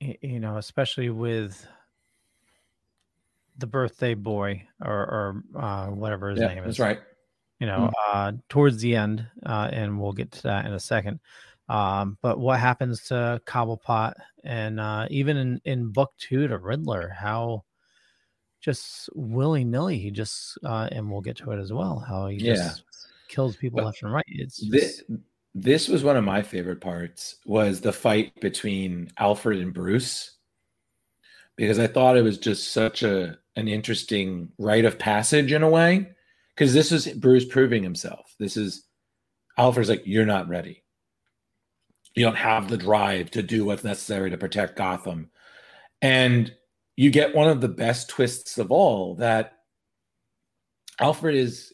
You know, especially with the birthday boy or whatever his name is. That's right. You know, towards the end, and we'll get to that in a second. But what happens to Cobblepot, and even in book two to Riddler, how just willy nilly he just and we'll get to it as well, how he just kills people left and right. It's just... this was one of my favorite parts, was the fight between Alfred and Bruce, because I thought it was just such an interesting rite of passage in a way, because this is Bruce proving himself. This is Alfred's like, you're not ready. You don't have the drive to do what's necessary to protect Gotham. And you get one of the best twists of all, that Alfred is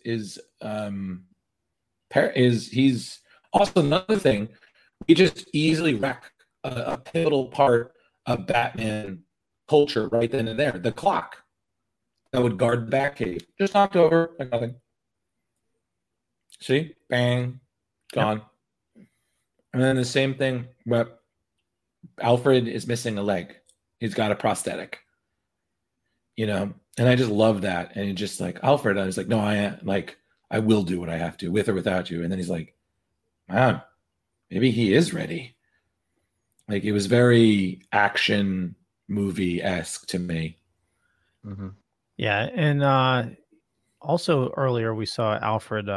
he's also another thing. We just easily wreck a pivotal part of Batman culture right then and there. The clock that would guard Batcave, just knocked over like nothing. See? Bang. Gone. Yep. And then the same thing, but Alfred is missing a leg. He's got a prosthetic, you know? And I just love that. And it's just like, Alfred, I was like, no, I will do what I have to with or without you. And then he's like, wow, maybe he is ready. Like, it was very action movie-esque to me. Mm-hmm. Yeah. And also earlier we saw Alfred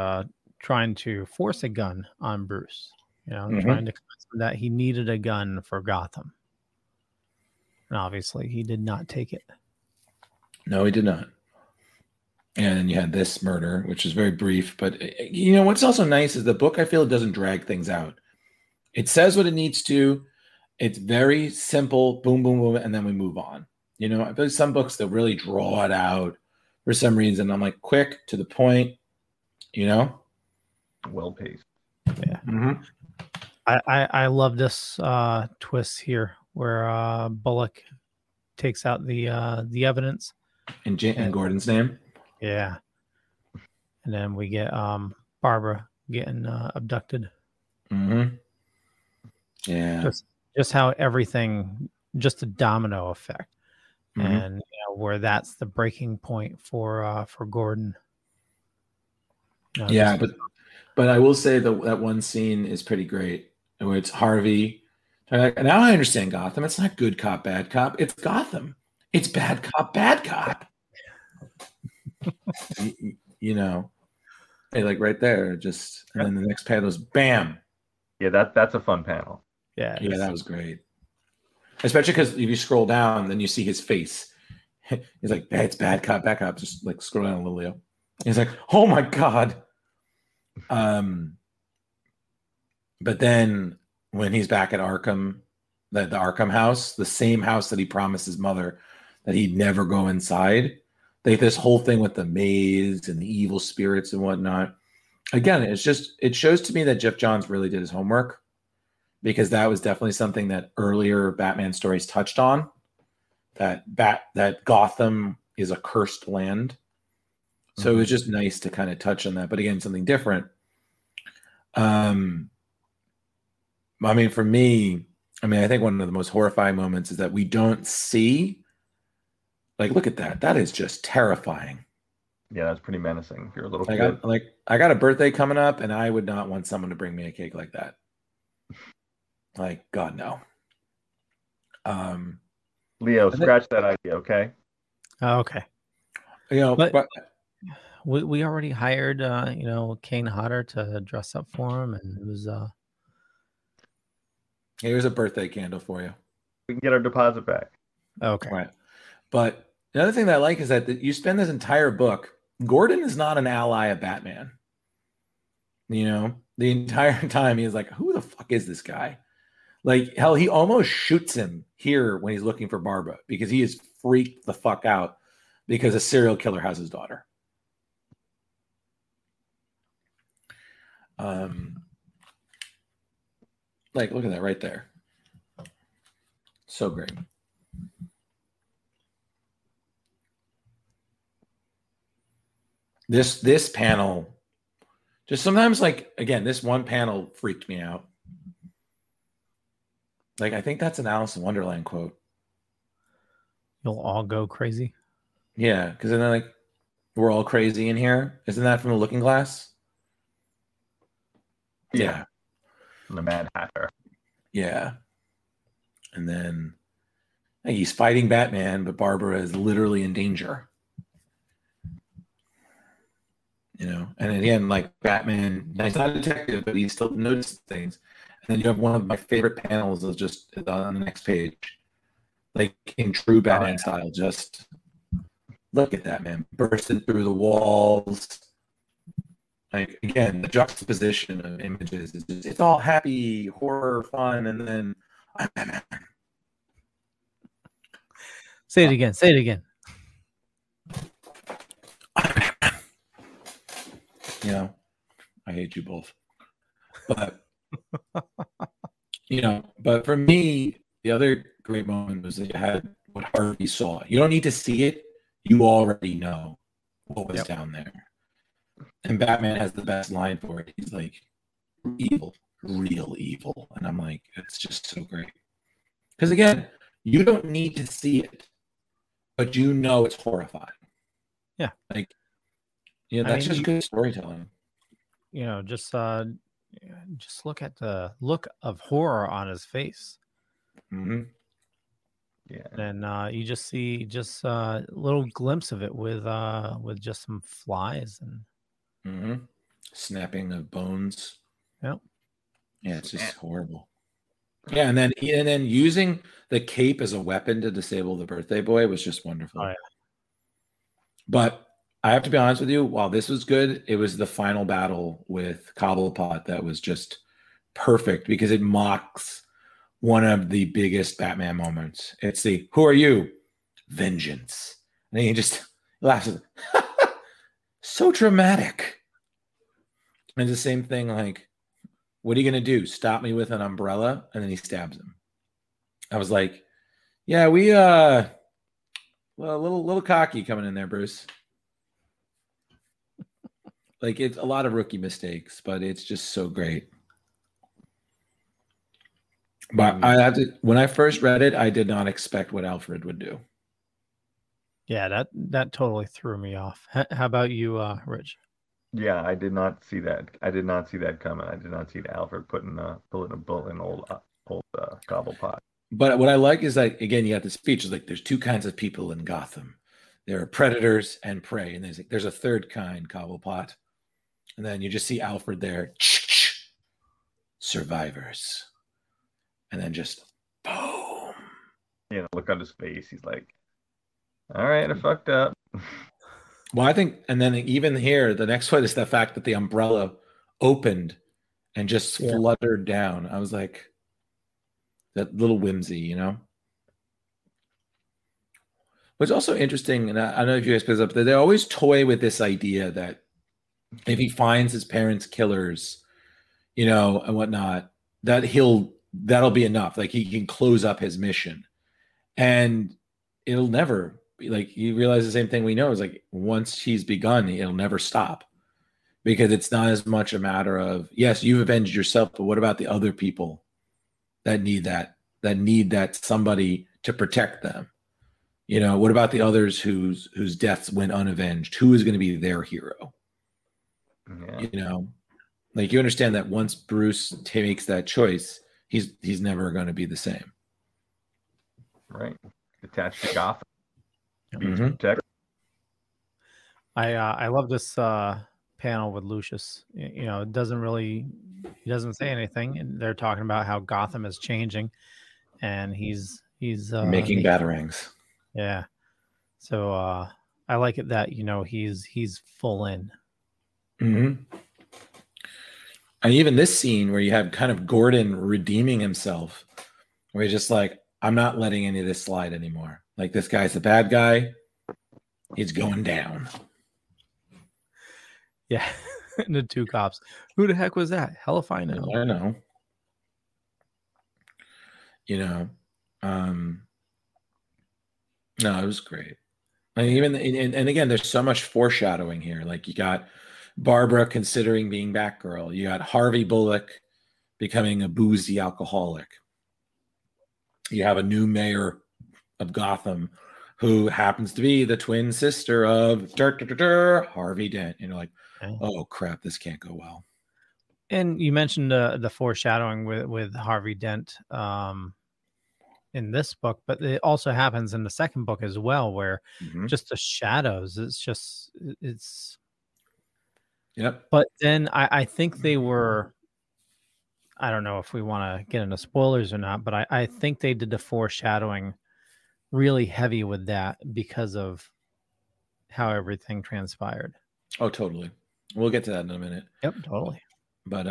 trying to force a gun on Bruce. You know, trying to convince him that he needed a gun for Gotham. And obviously, he did not take it. No, he did not. And you had this murder, which is very brief. But, you know, what's also nice is the book, I feel, it doesn't drag things out. It says what it needs to. It's very simple. Boom, boom, boom. And then we move on. You know, I feel like some books that really draw it out for some reason. I'm like, quick, to the point, you know? Well paced. Yeah. Mm-hmm. I love this twist here where Bullock takes out the evidence in Gordon's name. Yeah. And then we get Barbara getting abducted. Mm-hmm. Yeah. Just how everything, just a domino effect. Mm-hmm. And you know, where that's the breaking point for Gordon. No, yeah, but I will say that one scene is pretty great. Where it's Harvey. Now I understand Gotham. It's not good cop, bad cop. It's Gotham. It's bad cop, bad cop. You know, hey, like right there, just, and then the next panel is bam. Yeah, that's a fun panel. Yeah, yeah, that was great. Especially because if you scroll down, then you see his face. He's like, it's bad cop, bad cop. Just like scroll down a little, Leo. He's like, oh my god. But then when he's back at Arkham, the Arkham house, the same house that he promised his mother that he'd never go inside, they this whole thing with the maze and the evil spirits and whatnot. Again, it shows to me that Geoff Johns really did his homework, because that was definitely something that earlier Batman stories touched on, that Gotham is a cursed land. So it was just nice to kind of touch on that, but again, something different. I mean, for me, I think one of the most horrifying moments is that we don't see, like, look at that. That is just terrifying. Yeah, that's pretty menacing if you're a little kid. I got a birthday coming up, and I would not want someone to bring me a cake like that. Like, God, no. Leo, scratch that idea, okay? Okay. You know, but we already hired, you know, Kane Hodder to dress up for him, and it was... Here's a birthday candle for you. We can get our deposit back. Okay. Right. But another thing that I like is that you spend this entire book. Gordon is not an ally of Batman. You know, the entire time he's like, who the fuck is this guy? Like, hell, he almost shoots him here when he's looking for Barbara, because he is freaked the fuck out because a serial killer has his daughter. Like, look at that right there. So great. This panel Just sometimes, like, again, this one panel freaked me out. Like, I think that's an Alice in Wonderland quote. You'll all go crazy. Yeah, because then, like, we're all crazy in here. Isn't that from The Looking Glass? Yeah. The Mad Hatter. Yeah. And then I think he's fighting Batman, but Barbara is literally in danger. You know, and again, like Batman, he's not a detective, but he still notices things. And then you have one of my favorite panels is just on the next page. Like in true Batman style, just look at that man bursted through the walls. Like again, the juxtaposition of images is just, it's all happy, horror, fun, and then I'm Batman. Say it again, say it again. You know, I hate you both. But you know, but for me, the other great moment was that you had what Harvey saw. You don't need to see it. You already know what was down there. And Batman has the best line for it. He's like, evil, real evil. And I'm like, it's just so great. Because again, you don't need to see it, but you know it's horrifying. Yeah. Like, yeah, that's just good storytelling. You know, just look at the look of horror on his face. Mm-hmm. Yeah, and you just see just a little glimpse of it with just some flies and snapping of bones. Yep. Yeah, it's just horrible. Yeah, and then using the cape as a weapon to disable the Birthday Boy was just wonderful. Oh, yeah. But I have to be honest with you, while this was good, it was the final battle with Cobblepot that was just perfect because it mocks one of the biggest Batman moments. It's the, who are you? Vengeance. And then he just laughs. So dramatic. And the same thing, like, what are you going to do? Stop me with an umbrella? And then he stabs him. I was like, yeah, we, well, a little cocky coming in there, Bruce. Like, it's a lot of rookie mistakes, but it's just so great. But I have to, when I first read it, I did not expect what Alfred would do. Yeah, that totally threw me off. How about you, Rich? Yeah, I did not see that. I did not see that coming. I did not see Alfred pulling a bullet in old Cobblepot. But what I like is that, again, you have the speech. It's like there's two kinds of people in Gotham. There are predators and prey. And there's a third kind, Cobblepot. And then you just see Alfred there. Survivors. And then just boom. You know, look on his face. He's like, all right, I fucked up. Well, I think, and then even here, the next one is the fact that the umbrella opened and just fluttered down. I was like, that little whimsy, you know? What's also interesting, and I don't know if you guys picked up, that they always toy with this idea that if he finds his parents' killers, you know, and whatnot, that that'll be enough. Like he can close up his mission, and it'll never be like, you realize the same thing we know is like, once he's begun, it'll never stop because it's not as much a matter of, yes, you've avenged yourself, but what about the other people that need that somebody to protect them? You know, what about the others whose deaths went unavenged? Who is going to be their hero? Yeah. You know, like you understand that once Bruce makes that choice, He's never going to be the same. Right. Attached to Gotham. I love this panel with Lucius. You know, it doesn't really, he doesn't say anything, and they're talking about how Gotham is changing, and he's making batarangs. Yeah. So I like it that, you know, he's full in. Mm-hmm. And even this scene where you have kind of Gordon redeeming himself, where he's just like, I'm not letting any of this slide anymore. Like, this guy's the bad guy. He's going down. Yeah. And the two cops. Who the heck was that? Hell if I know. I know. You know, no, it was great. And again, there's so much foreshadowing here. Like, you got Barbara considering being Batgirl. You got Harvey Bullock becoming a boozy alcoholic. You have a new mayor of Gotham who happens to be the twin sister of Harvey Dent. And you're like, oh, crap, this can't go well. And you mentioned the foreshadowing with Harvey Dent in this book, but it also happens in the second book as well, where just the shadows, it's. Yep. But then I think they were, I don't know if we want to get into spoilers or not, but I think they did the foreshadowing really heavy with that because of how everything transpired. Oh, totally. We'll get to that in a minute. Yep, totally. But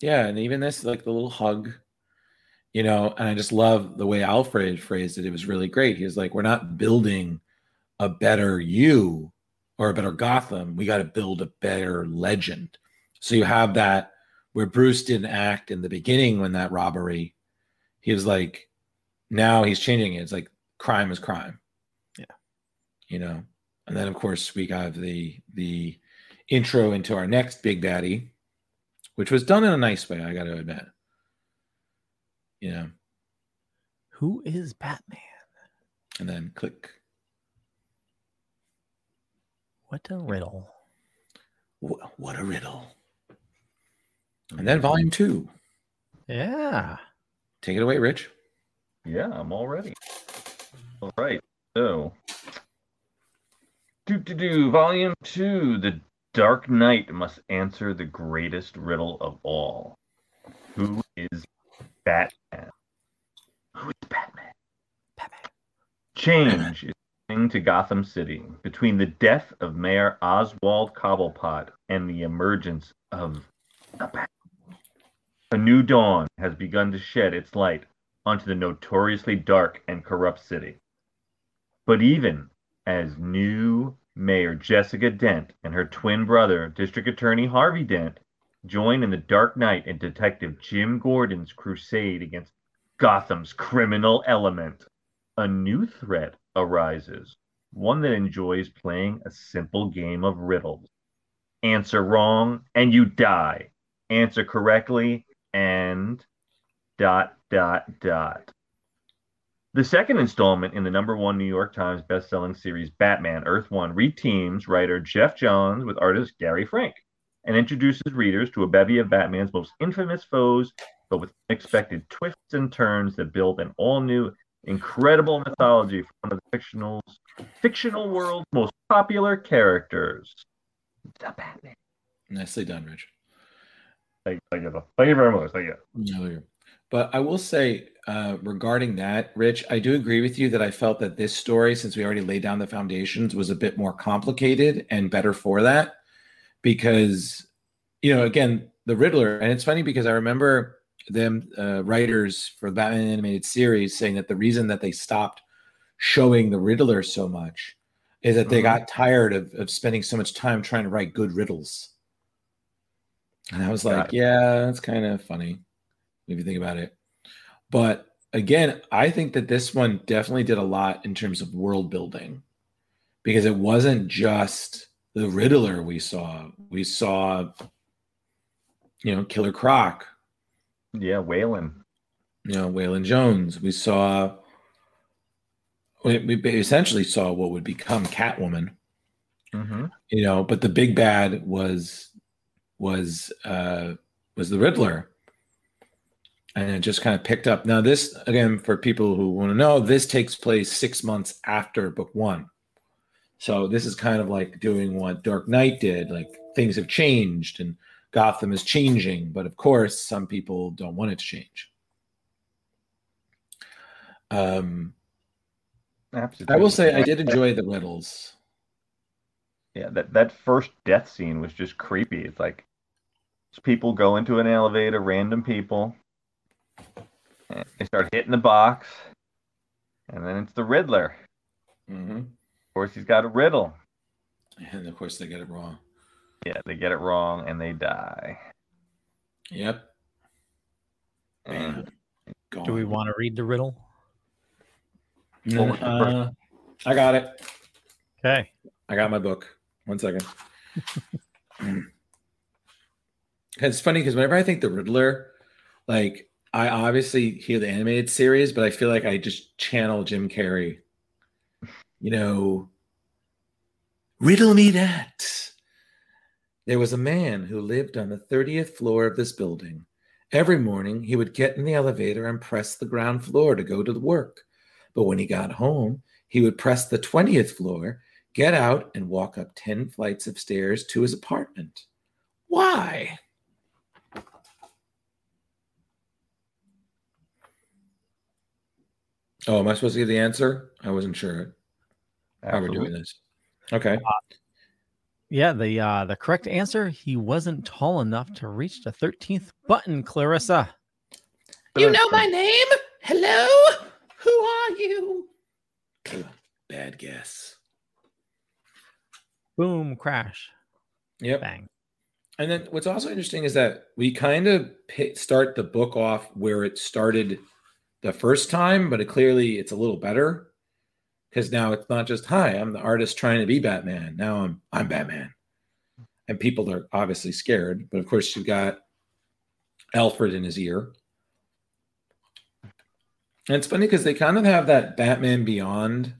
yeah, and even this, like the little hug, you know, and I just love the way Alfred phrased it. It was really great. He was like, we're not building a better you or a better Gotham. We got to build a better legend. So you have that where Bruce didn't act in the beginning when that robbery, he was like, now he's changing it. It's like crime is crime. Yeah. You know? And then of course we got the intro into our next big baddie, which was done in a nice way, I got to admit. You know. Who is Batman? And then click. What a riddle. What a riddle. And then volume 2. Yeah. Take it away, Rich. Yeah, I'm all ready. All right. So, volume 2, The Dark Knight must answer the greatest riddle of all. Who is Batman? Who is Batman? Batman. Change is coming to Gotham City. Between the death of Mayor Oswald Cobblepot and the emergence of the Batman, a new dawn has begun to shed its light onto the notoriously dark and corrupt city. But even as new Mayor Jessica Dent and her twin brother, District Attorney Harvey Dent, join in the Dark Knight and Detective Jim Gordon's crusade against Gotham's criminal element, a new threat arises, one that enjoys playing a simple game of riddles. Answer wrong, and you die. Answer correctly, and ... The second installment in the #1 New York Times best-selling series Batman Earth One reteams writer Geoff Johns with artist Gary Frank and introduces readers to a bevy of Batman's most infamous foes, but with unexpected twists and turns that build an all-new, incredible mythology for one of the fictional world's most popular characters, the Batman. Nicely done, Rich. Thank you very much. Thank you. But I will say regarding that, Rich, I do agree with you that I felt that this story, since we already laid down the foundations, was a bit more complicated and better for that because, you know, again, the Riddler, and it's funny because I remember them writers for the Batman animated series saying that the reason that they stopped showing the Riddler so much is that they got tired of spending so much time trying to write good riddles. And I was like, yeah, that's kind of funny if you think about it. But again, I think that this one definitely did a lot in terms of world building because it wasn't just the Riddler we saw. We saw, you know, Killer Croc. Yeah, Waylon. You know, Waylon Jones. We essentially saw what would become Catwoman. You know, but the big bad was the Riddler. And it just kind of picked up. Now this, again, for people who want to know, this takes place 6 months after book 1. So this is kind of like doing what Dark Knight did. Like things have changed and Gotham is changing. But of course, some people don't want it to change. Absolutely. I will say I did enjoy the riddles. Yeah, that first death scene was just creepy. It's like people go into an elevator, random people. And they start hitting the box, and then it's the Riddler. Of course, he's got a riddle. And of course, they get it wrong. Yeah, they get it wrong, and they die. Yep. And do we want to read the riddle? No, I got it. Okay. I got my book. One second. It's funny because whenever I think the Riddler, like, I obviously hear the animated series, but I feel like I just channel Jim Carrey. You know, riddle me that. There was a man who lived on the 30th floor of this building. Every morning, he would get in the elevator and press the ground floor to go to work. But when he got home, he would press the 20th floor, get out, and walk up 10 flights of stairs to his apartment. Why? Oh, am I supposed to give the answer? I wasn't sure how we're doing this. Okay. Yeah, the correct answer, he wasn't tall enough to reach the 13th button, Clarissa. You know my name? Hello? Who are you? Bad guess. Boom, crash. Yep. Bang. And then what's also interesting is that we kind of start the book off where it started the first time, but it's a little better because now it's not just, hi, I'm the artist trying to be Batman. Now I'm Batman. And people are obviously scared. But of course, you've got Alfred in his ear. And it's funny because they kind of have that Batman Beyond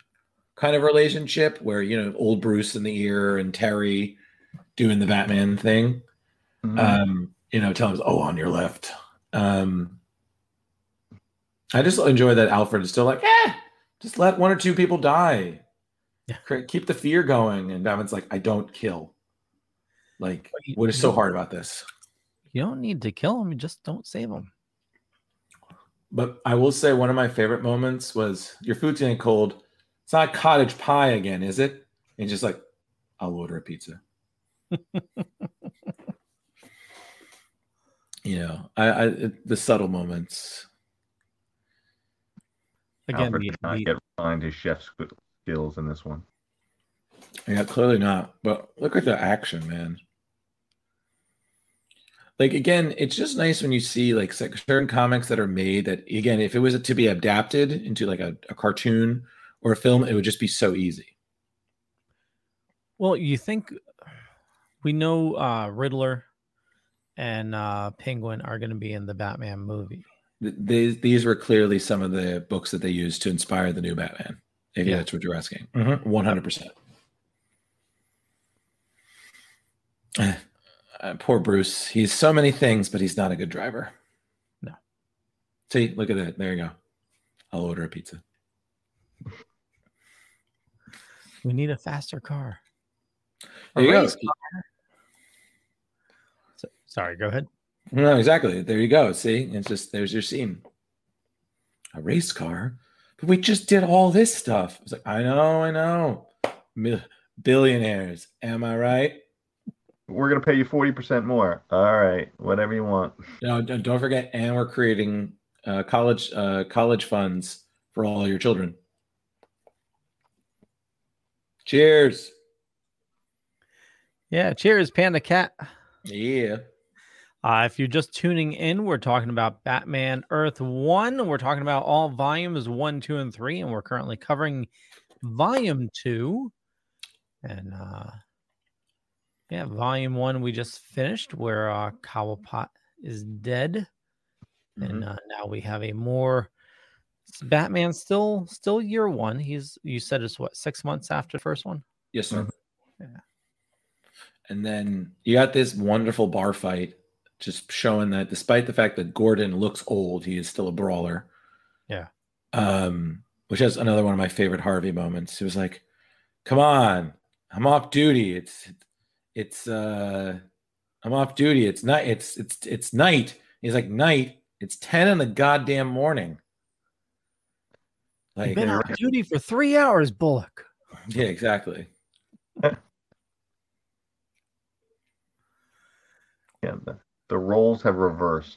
kind of relationship where, you know, old Bruce in the ear and Terry doing the Batman thing. Mm-hmm. You know, telling him, oh, on your left. I just enjoy that Alfred is still like, just let one or two people die. Yeah. Keep the fear going. And Batman's like, I don't kill. Like, what is so hard about this? You don't need to kill him. You just don't save him. But I will say one of my favorite moments was, your food's getting cold. It's not cottage pie again, is it? And just like, I'll order a pizza. You know, the subtle moments. Again, Alfred did not get behind his chef's skills in this one. Yeah, clearly not. But look at the action, man. Like, again, it's just nice when you see, like, certain comics that are made that, again, if it was to be adapted into, like, a cartoon or a film, it would just be so easy. Well, you think we know Riddler and Penguin are going to be in the Batman movie. These were clearly some of the books that they used to inspire the new Batman, if that's what you're asking. Mm-hmm. 100%. Poor Bruce. He's so many things, but he's not a good driver. No. See, look at that. There you go. I'll order a pizza. We need a faster car. There you go. Sorry, go ahead. No, exactly. There you go. See, it's just, there's your scene. A race car? But we just did all this stuff. It's like, I know. Billionaires. Am I right? We're going to pay you 40% more. All right. Whatever you want. No, don't forget. And we're creating college funds for all your children. Cheers. Yeah. Cheers, Panda Cat. Yeah. If you're just tuning in, we're talking about Batman Earth One. We're talking about all volumes 1, 2, and 3. And we're currently covering volume 2. And, yeah, volume 1 we just finished where Cobblepot is dead, and now we have a more Batman still year 1. You said it's what, 6 months after the first one? Yes, sir. Yeah. And then you got this wonderful bar fight, just showing that despite the fact that Gordon looks old, he is still a brawler. Yeah. Which is another one of my favorite Harvey moments. It was like, "Come on, I'm off duty. I'm off duty. It's night. It's night." He's like, "Night. It's 10 in the goddamn morning." Like, you've been off duty for 3 hours, Bullock. Yeah, exactly. The roles have reversed.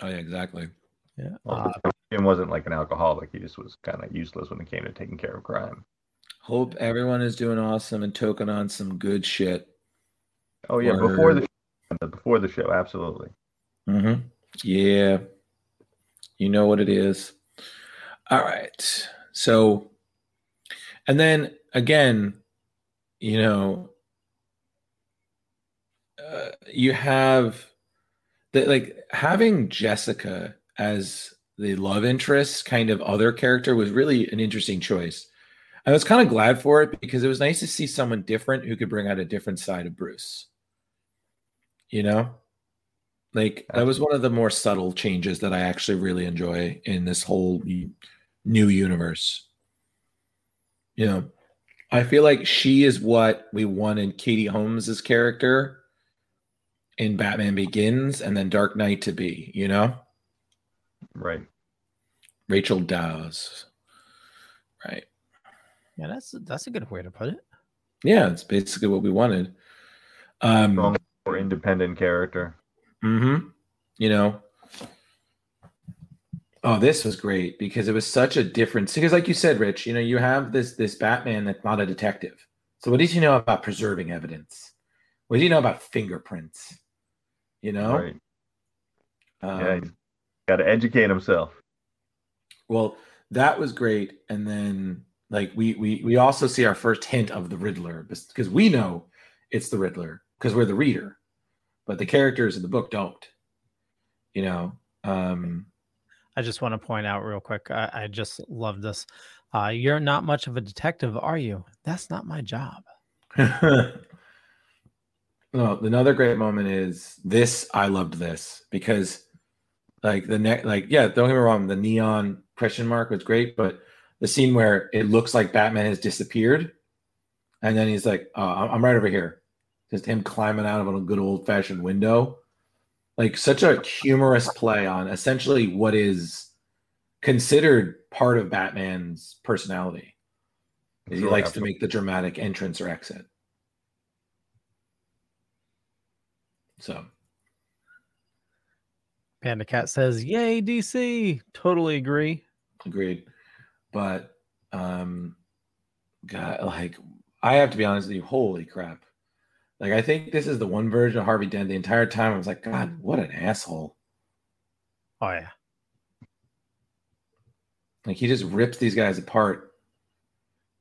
Oh yeah, exactly. Yeah. Also, Jim wasn't like an alcoholic. He just was kind of useless when it came to taking care of crime. Hope everyone is doing awesome and token on some good shit. Oh yeah, before the show, absolutely. Mm-hmm. Yeah, you know what it is. All right, so, and then again, you know, you have that, like, having Jessica as the love interest kind of other character was really an interesting choice. I was kind of glad for it because it was nice to see someone different who could bring out a different side of Bruce. You know, like, that was one of the more subtle changes that I actually really enjoy in this whole new universe. You know, I feel like she is what we wanted Katie Holmes' character in Batman Begins and then Dark Knight to be, you know? Right. Rachel Dawes. Right. Yeah, that's a good way to put it. Yeah, it's basically what we wanted. Strong or independent character. Mm-hmm. You know. Oh, this was great because it was such a difference. Because, like you said, Rich, you know, you have this Batman that's not a detective. So what did you know about preserving evidence? What do you know about fingerprints? You know? Right. Yeah, he's got to educate himself. Well, that was great. And then, like, we also see our first hint of the Riddler, because we know it's the Riddler because we're the reader, but the characters in the book don't. You know? I just want to point out real quick. I just love this. You're not much of a detective, are you? That's not my job. No, another great moment is this. I loved this because, like, don't get me wrong, the neon question mark was great, but the scene where it looks like Batman has disappeared, and then he's like, oh, "I'm right over here," just him climbing out of a good old-fashioned window. Like, such a humorous play on essentially what is considered part of Batman's personality. He likes to make the dramatic entrance or exit. So, Panda Cat says, "Yay, DC!" Totally agree. Agreed, but God, like, I have to be honest with you. Holy crap! Like, I think this is the one version of Harvey Dent. The entire time I was like, God, what an asshole. Oh, yeah. Like, he just rips these guys apart.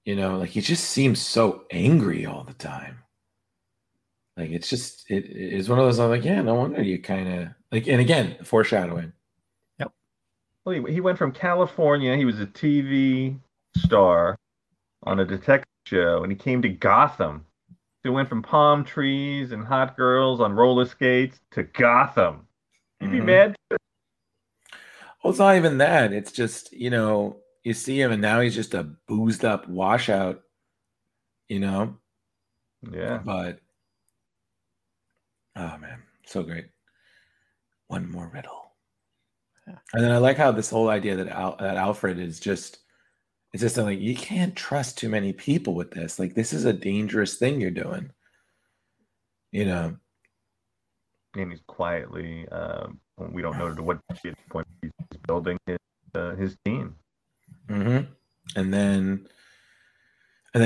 You know, like, he just seems so angry all the time. Like, it's just, it's one of those, I'm like, yeah, no wonder you kind of, like, and again, foreshadowing. Yep. Well, he went from California, he was a TV star on a detective show, and he came to Gotham. It went from palm trees and hot girls on roller skates to Gotham. You'd be mad. Well, it's not even that. It's just, you know, you see him and now he's just a boozed up washout, you know? Yeah. But, oh, man, so great. One more riddle. Yeah. And then I like how this whole idea that Alfred is just... It's just like, you can't trust too many people with this. Like, this is a dangerous thing you're doing. You know? And he's quietly, we don't know to what point he's building his team. Mm-hmm. And then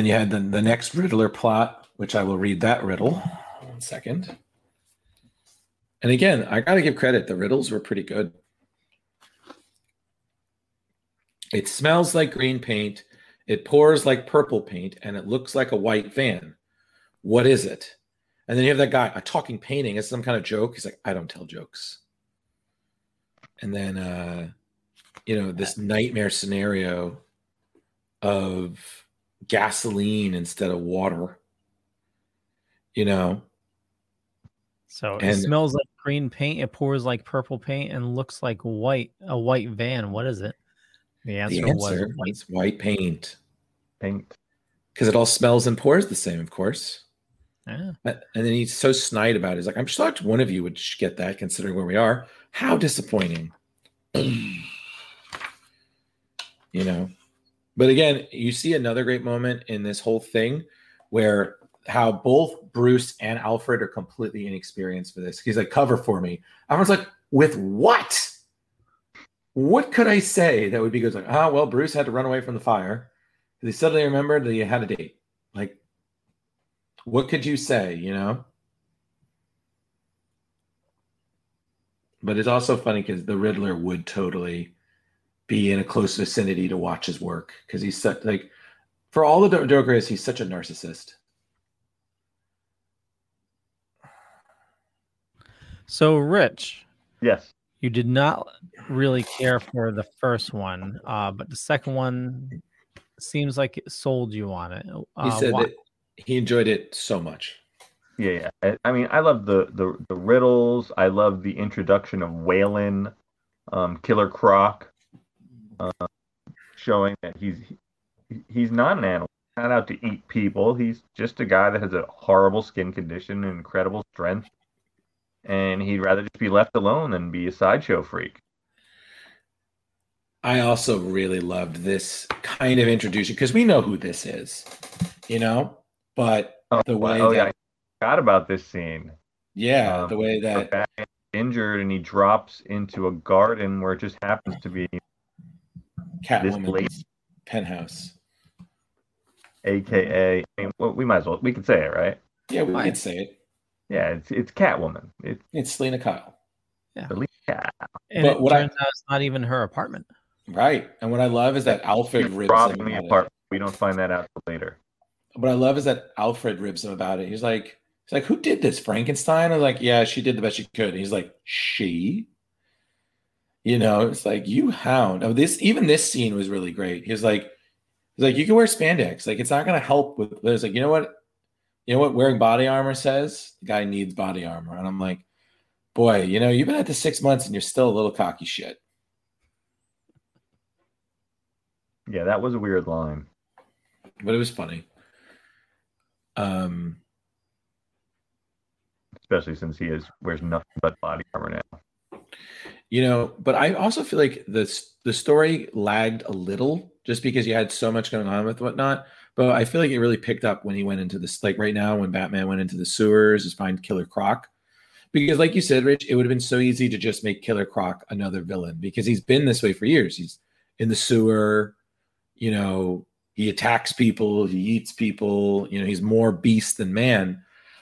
you had the next Riddler plot, which I will read that riddle. 1 second. And again, I got to give credit. The riddles were pretty good. It smells like green paint, it pours like purple paint, and it looks like a white van. What is it? And then you have that guy, a talking painting. It's some kind of joke. He's like, I don't tell jokes. And then, you know, this nightmare scenario of gasoline instead of water, you know. So it smells like green paint, it pours like purple paint, and looks like a white van. What is it? The answer was white paint. Paint. Because it all smells and pours the same, of course. Yeah. And then he's so snide about it. He's like, I'm shocked one of you would get that, considering where we are. How disappointing. You know? But again, you see another great moment in this whole thing where how both Bruce and Alfred are completely inexperienced for this. He's like, cover for me. Alfred's like, with what? What could I say that would be good? Like, well, Bruce had to run away from the fire. They suddenly remembered that he had a date. Like, what could you say, you know? But it's also funny because the Riddler would totally be in a close vicinity to watch his work because he's such, like, for all the Joker is, he's such a narcissist. So, Rich. Yes. You did not really care for the first one, but the second one seems like it sold you on it. He said that he enjoyed it so much. Yeah, yeah. I mean, I love the riddles. I love the introduction of Waylon, Killer Croc, showing that he's not an animal. He's not out to eat people. He's just a guy that has a horrible skin condition and incredible strength, and he'd rather just be left alone than be a sideshow freak. I also really loved this kind of introduction because we know who this is, you know. But forgot about this scene. Yeah, the way that Batman's injured and he drops into a garden where it just happens to be Catwoman's penthouse, aka. I mean, well, we could say it, right? Yeah, we could say it. Yeah, it's Catwoman. It's Selena Kyle. Yeah, and but it's not even her apartment. Right, and what I love is that Alfred ribs him in the apartment. We don't find that out later. What I love is that Alfred ribs him about it. He's like, who did this, Frankenstein? I was like, yeah, she did the best she could. And he's like, she? You know, it's like, you hound. Oh, this scene was really great. He was like, you can wear spandex. Like, it's not going to help with. There's like, you know what wearing body armor says? The guy needs body armor. And I'm like, boy, you know, you've been at this 6 months and you're still a little cocky shit. Yeah, that was a weird line. But it was funny. Especially since he wears nothing but body armor now. You know, but I also feel like the story lagged a little just because you had so much going on with whatnot. But I feel like it really picked up when he went into this, like right now when Batman went into the sewers to find Killer Croc. Because like you said, Rich, it would have been so easy to just make Killer Croc another villain because he's been this way for years. He's in the sewer, you know, he attacks people, he eats people, you know, he's more beast than man.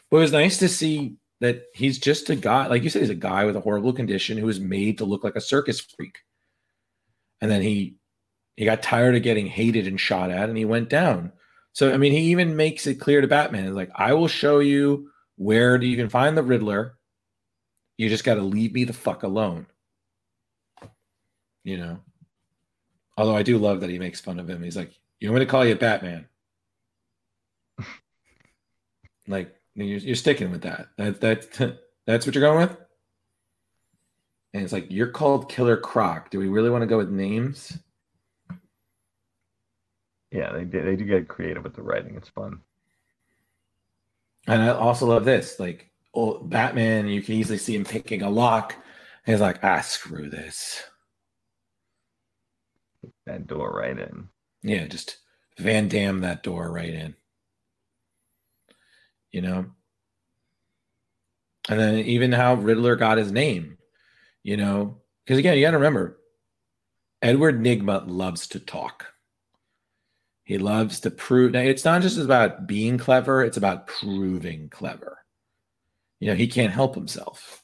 But it was nice to see that he's just a guy, like you said, he's a guy with a horrible condition who was made to look like a circus freak. And then he got tired of getting hated and shot at, and he went down. So, I mean, he even makes it clear to Batman, he's like, I will show you where you can find the Riddler. You just got to leave me the fuck alone. You know? Although I do love that he makes fun of him. He's like, you want me to call you Batman? Like, you're sticking with that. That's what you're going with? And it's like, you're called Killer Croc. Do we really want to go with names? Yeah, they do get creative with the writing. It's fun. And I also love this. Like, oh, Batman, you can easily see him picking a lock. And he's like, screw this. Put that door right in. Yeah, just Van Damme that door right in. You know? And then even how Riddler got his name, you know? Because again, you got to remember, Edward Nygma loves to talk. He loves to prove. Now, it's not just about being clever. It's about proving clever. You know, he can't help himself.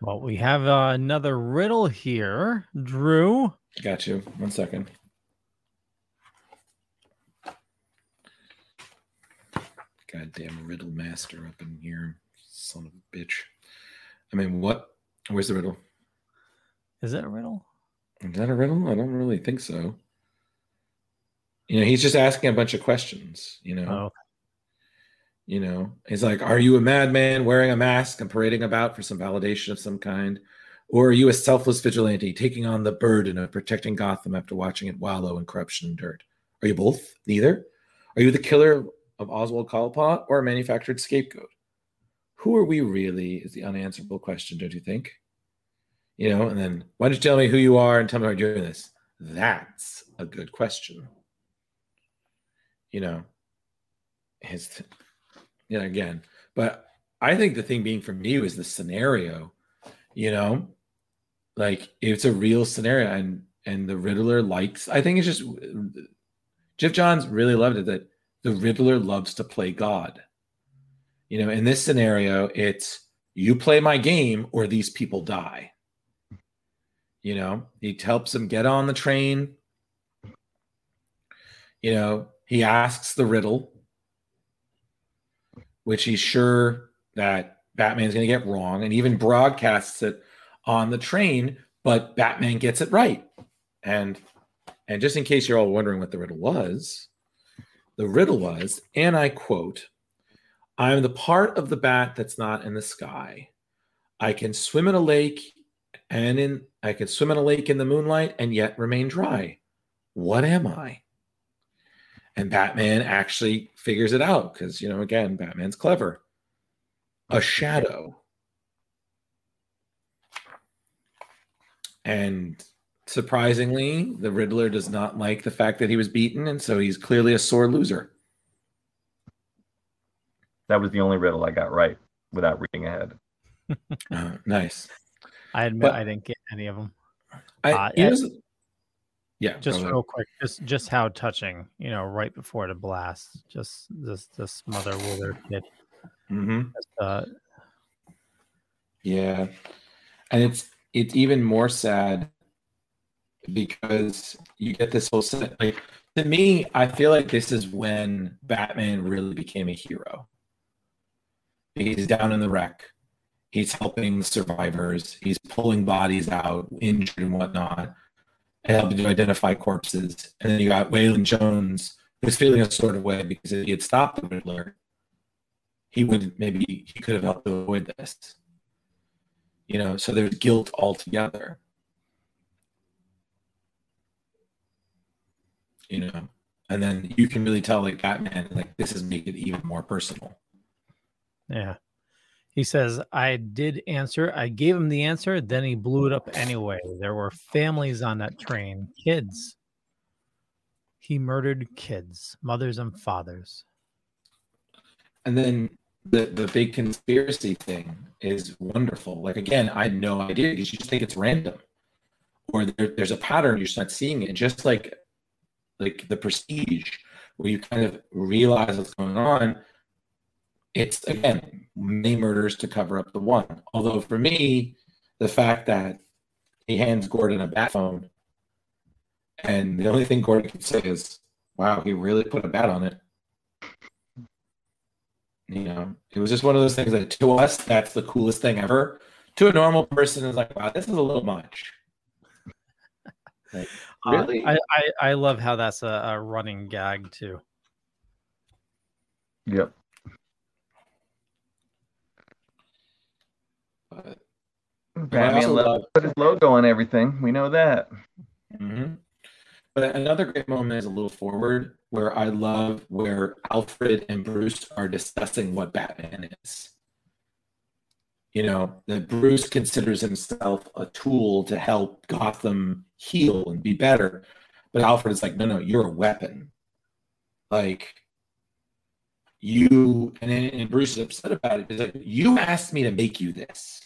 Well, we have another riddle here, Drew. Got you. 1 second. Goddamn riddle master up in here. Son of a bitch. I mean, what? Where's the riddle? Is that a riddle? Is that a riddle? I don't really think so. You know, he's just asking a bunch of questions, you know. Oh. You know, he's like, are you a madman wearing a mask and parading about for some validation of some kind? Or are you a selfless vigilante taking on the burden of protecting Gotham after watching it wallow in corruption and dirt? Are you both? Neither? Are you the killer of Oswald Cobblepot or a manufactured scapegoat? Who are we really is the unanswerable question, don't you think? You know, and then why don't you tell me who you are and tell me why you're doing this? That's a good question. You know, you know, again, but I think the thing being for me was the scenario, you know, like it's a real scenario and the Riddler likes, I think it's just, Geoff Johns really loved it that the Riddler loves to play God, you know, in this scenario, it's you play my game or these people die, you know, he helps him get on the train. You know, he asks the riddle. which he's sure that Batman's going to get wrong, and even broadcasts it on the train, but Batman gets it right. And just in case you're all wondering what the riddle was, and I quote, "I'm the part of the bat that's not in the sky. I can swim in a lake I can swim in a lake in the moonlight and yet remain dry. What am I?" And Batman actually figures it out because, you know, again, Batman's clever. A shadow. And surprisingly, the Riddler does not like the fact that he was beaten, and so he's clearly a sore loser. That was the only riddle I got right without reading ahead. Nice. I admit I didn't get any of them. Just real quick, just how touching, you know, right before the blast, just this mother with her kid. Mm-hmm. Yeah, and it's even more sad because you get this whole set. Like, to me, I feel like this is when Batman really became a hero. He's down in the wreck. He's helping survivors. He's pulling bodies out, injured and whatnot, and helping to identify corpses. And then you got Waylon Jones, who's feeling a sort of way because if he had stopped the Riddler, he could have helped to avoid this. You know, so there's guilt altogether. You know, and then you can really tell, like, Batman, like, this is making it even more personal. Yeah. He says, I gave him the answer, then he blew it up anyway. There were families on that train, kids. He murdered kids, mothers and fathers. And then the big conspiracy thing is wonderful. Like, again, I had no idea. You just think it's random. Or there's a pattern, you're just not seeing it. Just like The Prestige, where you kind of realize what's going on. It's, again, many murders to cover up the one. Although for me, the fact that he hands Gordon a bat phone, and the only thing Gordon can say is, wow, he really put a bat on it. You know, it was just one of those things that to us, that's the coolest thing ever. To a normal person, it's like, wow, this is a little much. Like, really? I love how that's a running gag, too. Yep. Batman put his logo on everything. We know that. Mm-hmm. But another great moment is a little forward, where I love where Alfred and Bruce are discussing what Batman is. You know, that Bruce considers himself a tool to help Gotham heal and be better. But Alfred is like, no, you're a weapon. Like, you, and Bruce is upset about it. He's like, you asked me to make you this.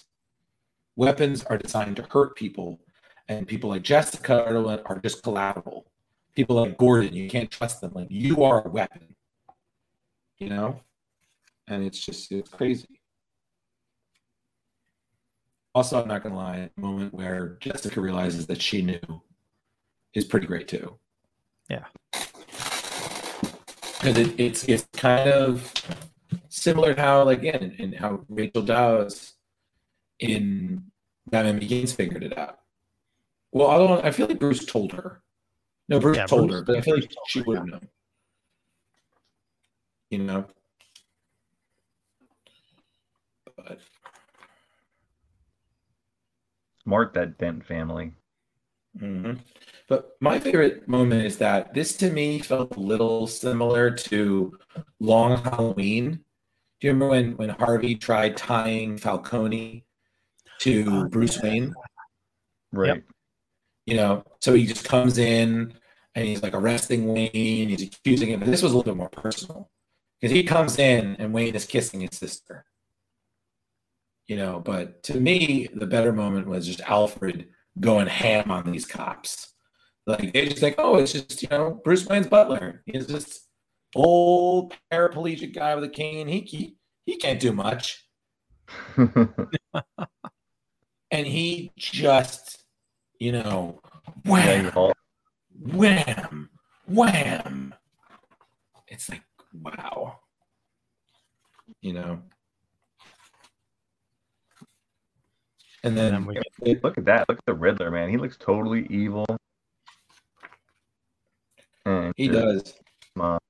Weapons are designed to hurt people, and people like Jessica are just collateral. People like Gordon, you can't trust them. Like, you are a weapon, you know? And it's crazy. Also, I'm not going to lie, the moment where Jessica realizes that she knew is pretty great, too. Yeah. Because it's kind of similar to how, like, and how Rachel Dawes in Batman Begins figured it out. Well, I feel like Bruce told her. No, Bruce told her, but I feel like she wouldn't know. You know? But smart, that Dent family. Mm-hmm. But my favorite moment is that this, to me, felt a little similar to Long Halloween. Do you remember when Harvey tried tying Falcone to Bruce Wayne? Right. Yep. You know, so he just comes in and he's like arresting Wayne. He's accusing him. And this was a little bit more personal because he comes in and Wayne is kissing his sister. You know, but to me, the better moment was just Alfred going ham on these cops. Like, they just think, oh, it's just, you know, Bruce Wayne's butler. He's this old paraplegic guy with a cane. He can't do much. And he just, you know, wham, wham, wham. It's like, wow. you know. And then, look at that. Look at the Riddler, man. He looks totally evil. And he does. Mom.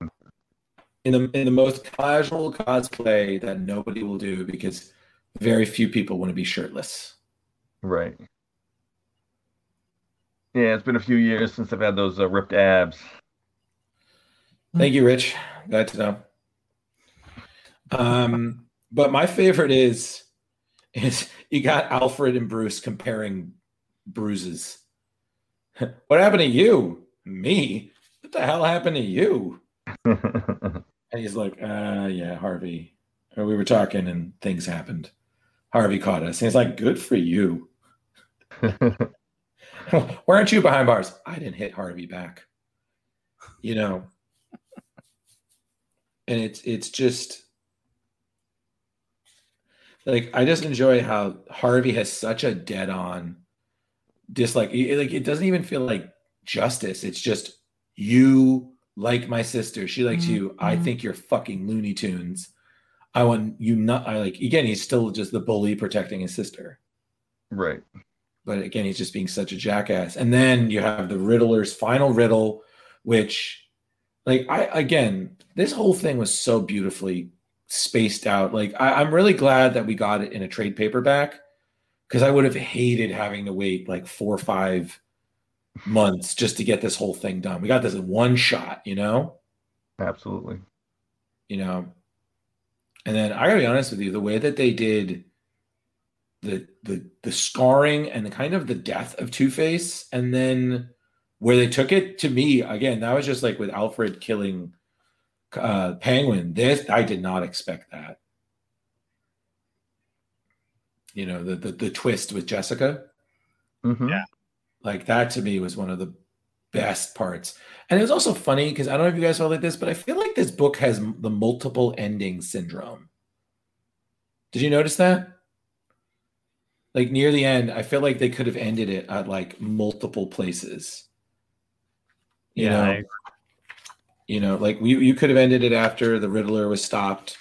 In the most casual cosplay that nobody will do because very few people want to be shirtless. Right. Yeah, it's been a few years since I've had those ripped abs. Thank you, Rich. Glad to know. But my favorite is you got Alfred and Bruce comparing bruises. What happened to you? Me? What the hell happened to you? And he's like, yeah, Harvey. Or we were talking and things happened. Harvey caught us. And he's like, good for you. Weren't you behind bars? I didn't hit Harvey back. You know. And it's just like, I just enjoy how Harvey has such a dead-on dislike. Like, it doesn't even feel like justice. It's just, you like my sister. She likes you. I think you're fucking Looney Tunes. I want you not. I like, again, he's still just the bully protecting his sister. Right. But again, he's just being such a jackass. And then you have the Riddler's final riddle, which, like, this whole thing was so beautifully spaced out. Like, I'm really glad that we got it in a trade paperback, because I would have hated having to wait like 4 or 5 months just to get this whole thing done. We got this in one shot, you know? Absolutely. You know? And then I gotta be honest with you, the way that they did the scarring and the kind of the death of Two-Face, and then where they took it, to me, again, that was just like with Alfred killing Penguin. This, I did not expect that. You know, the twist with Jessica. Mm-hmm. Yeah. Like, that to me was one of the best parts. And it was also funny because I don't know if you guys felt like this, but I feel like this book has the multiple ending syndrome. Did you notice that? Like, near the end, I feel like they could have ended it at like multiple places. You know? You know, like you could have ended it after the Riddler was stopped,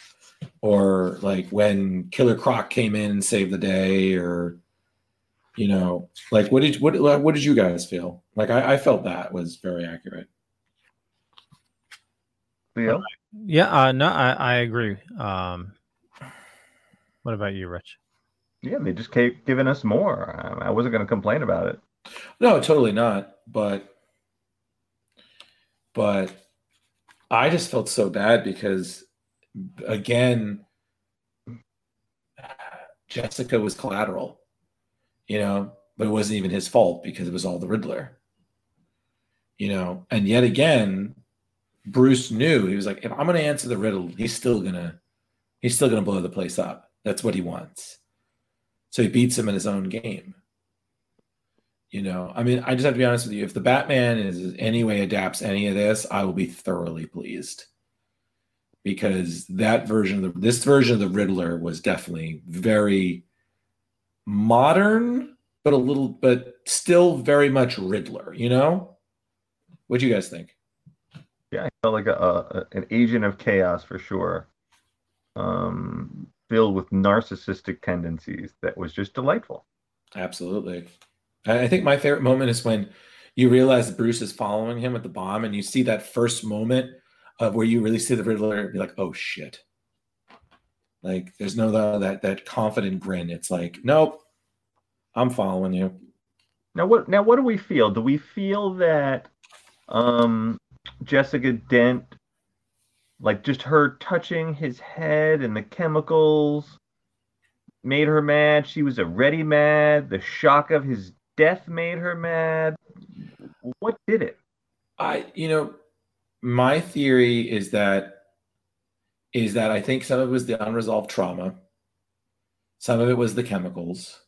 or like when Killer Croc came in and saved the day, or, you know, like what did you guys feel? Like I felt that was very accurate. Leo? Yeah, no, I agree. What about you, Rich? Yeah, they just kept giving us more. I wasn't going to complain about it. No, totally not. But I just felt so bad because, again, Jessica was collateral. You know, but it wasn't even his fault because it was all the Riddler. You know, and yet again, Bruce knew. He was like, if I'm going to answer the riddle, he's still gonna blow the place up. That's what he wants. So he beats him in his own game. You know, I mean, I just have to be honest with you. If the Batman is any way adapts any of this, I will be thoroughly pleased, because this version of the Riddler was definitely very modern, but still very much Riddler, you know? What do you guys think? Yeah, I felt like an agent of chaos for sure, filled with narcissistic tendencies that was just delightful. Absolutely. I think my favorite moment is when you realize Bruce is following him with the bomb, and you see that first moment of where you really see the Riddler and be like, oh shit. Like, there's no that confident grin. It's like, nope, I'm following you. Now what do we feel? Do we feel that Jessica Dent, like just her touching his head and the chemicals made her mad? She was already mad. The shock of his death made her mad. What did it? My theory is that I think some of it was the unresolved trauma. Some of it was the chemicals.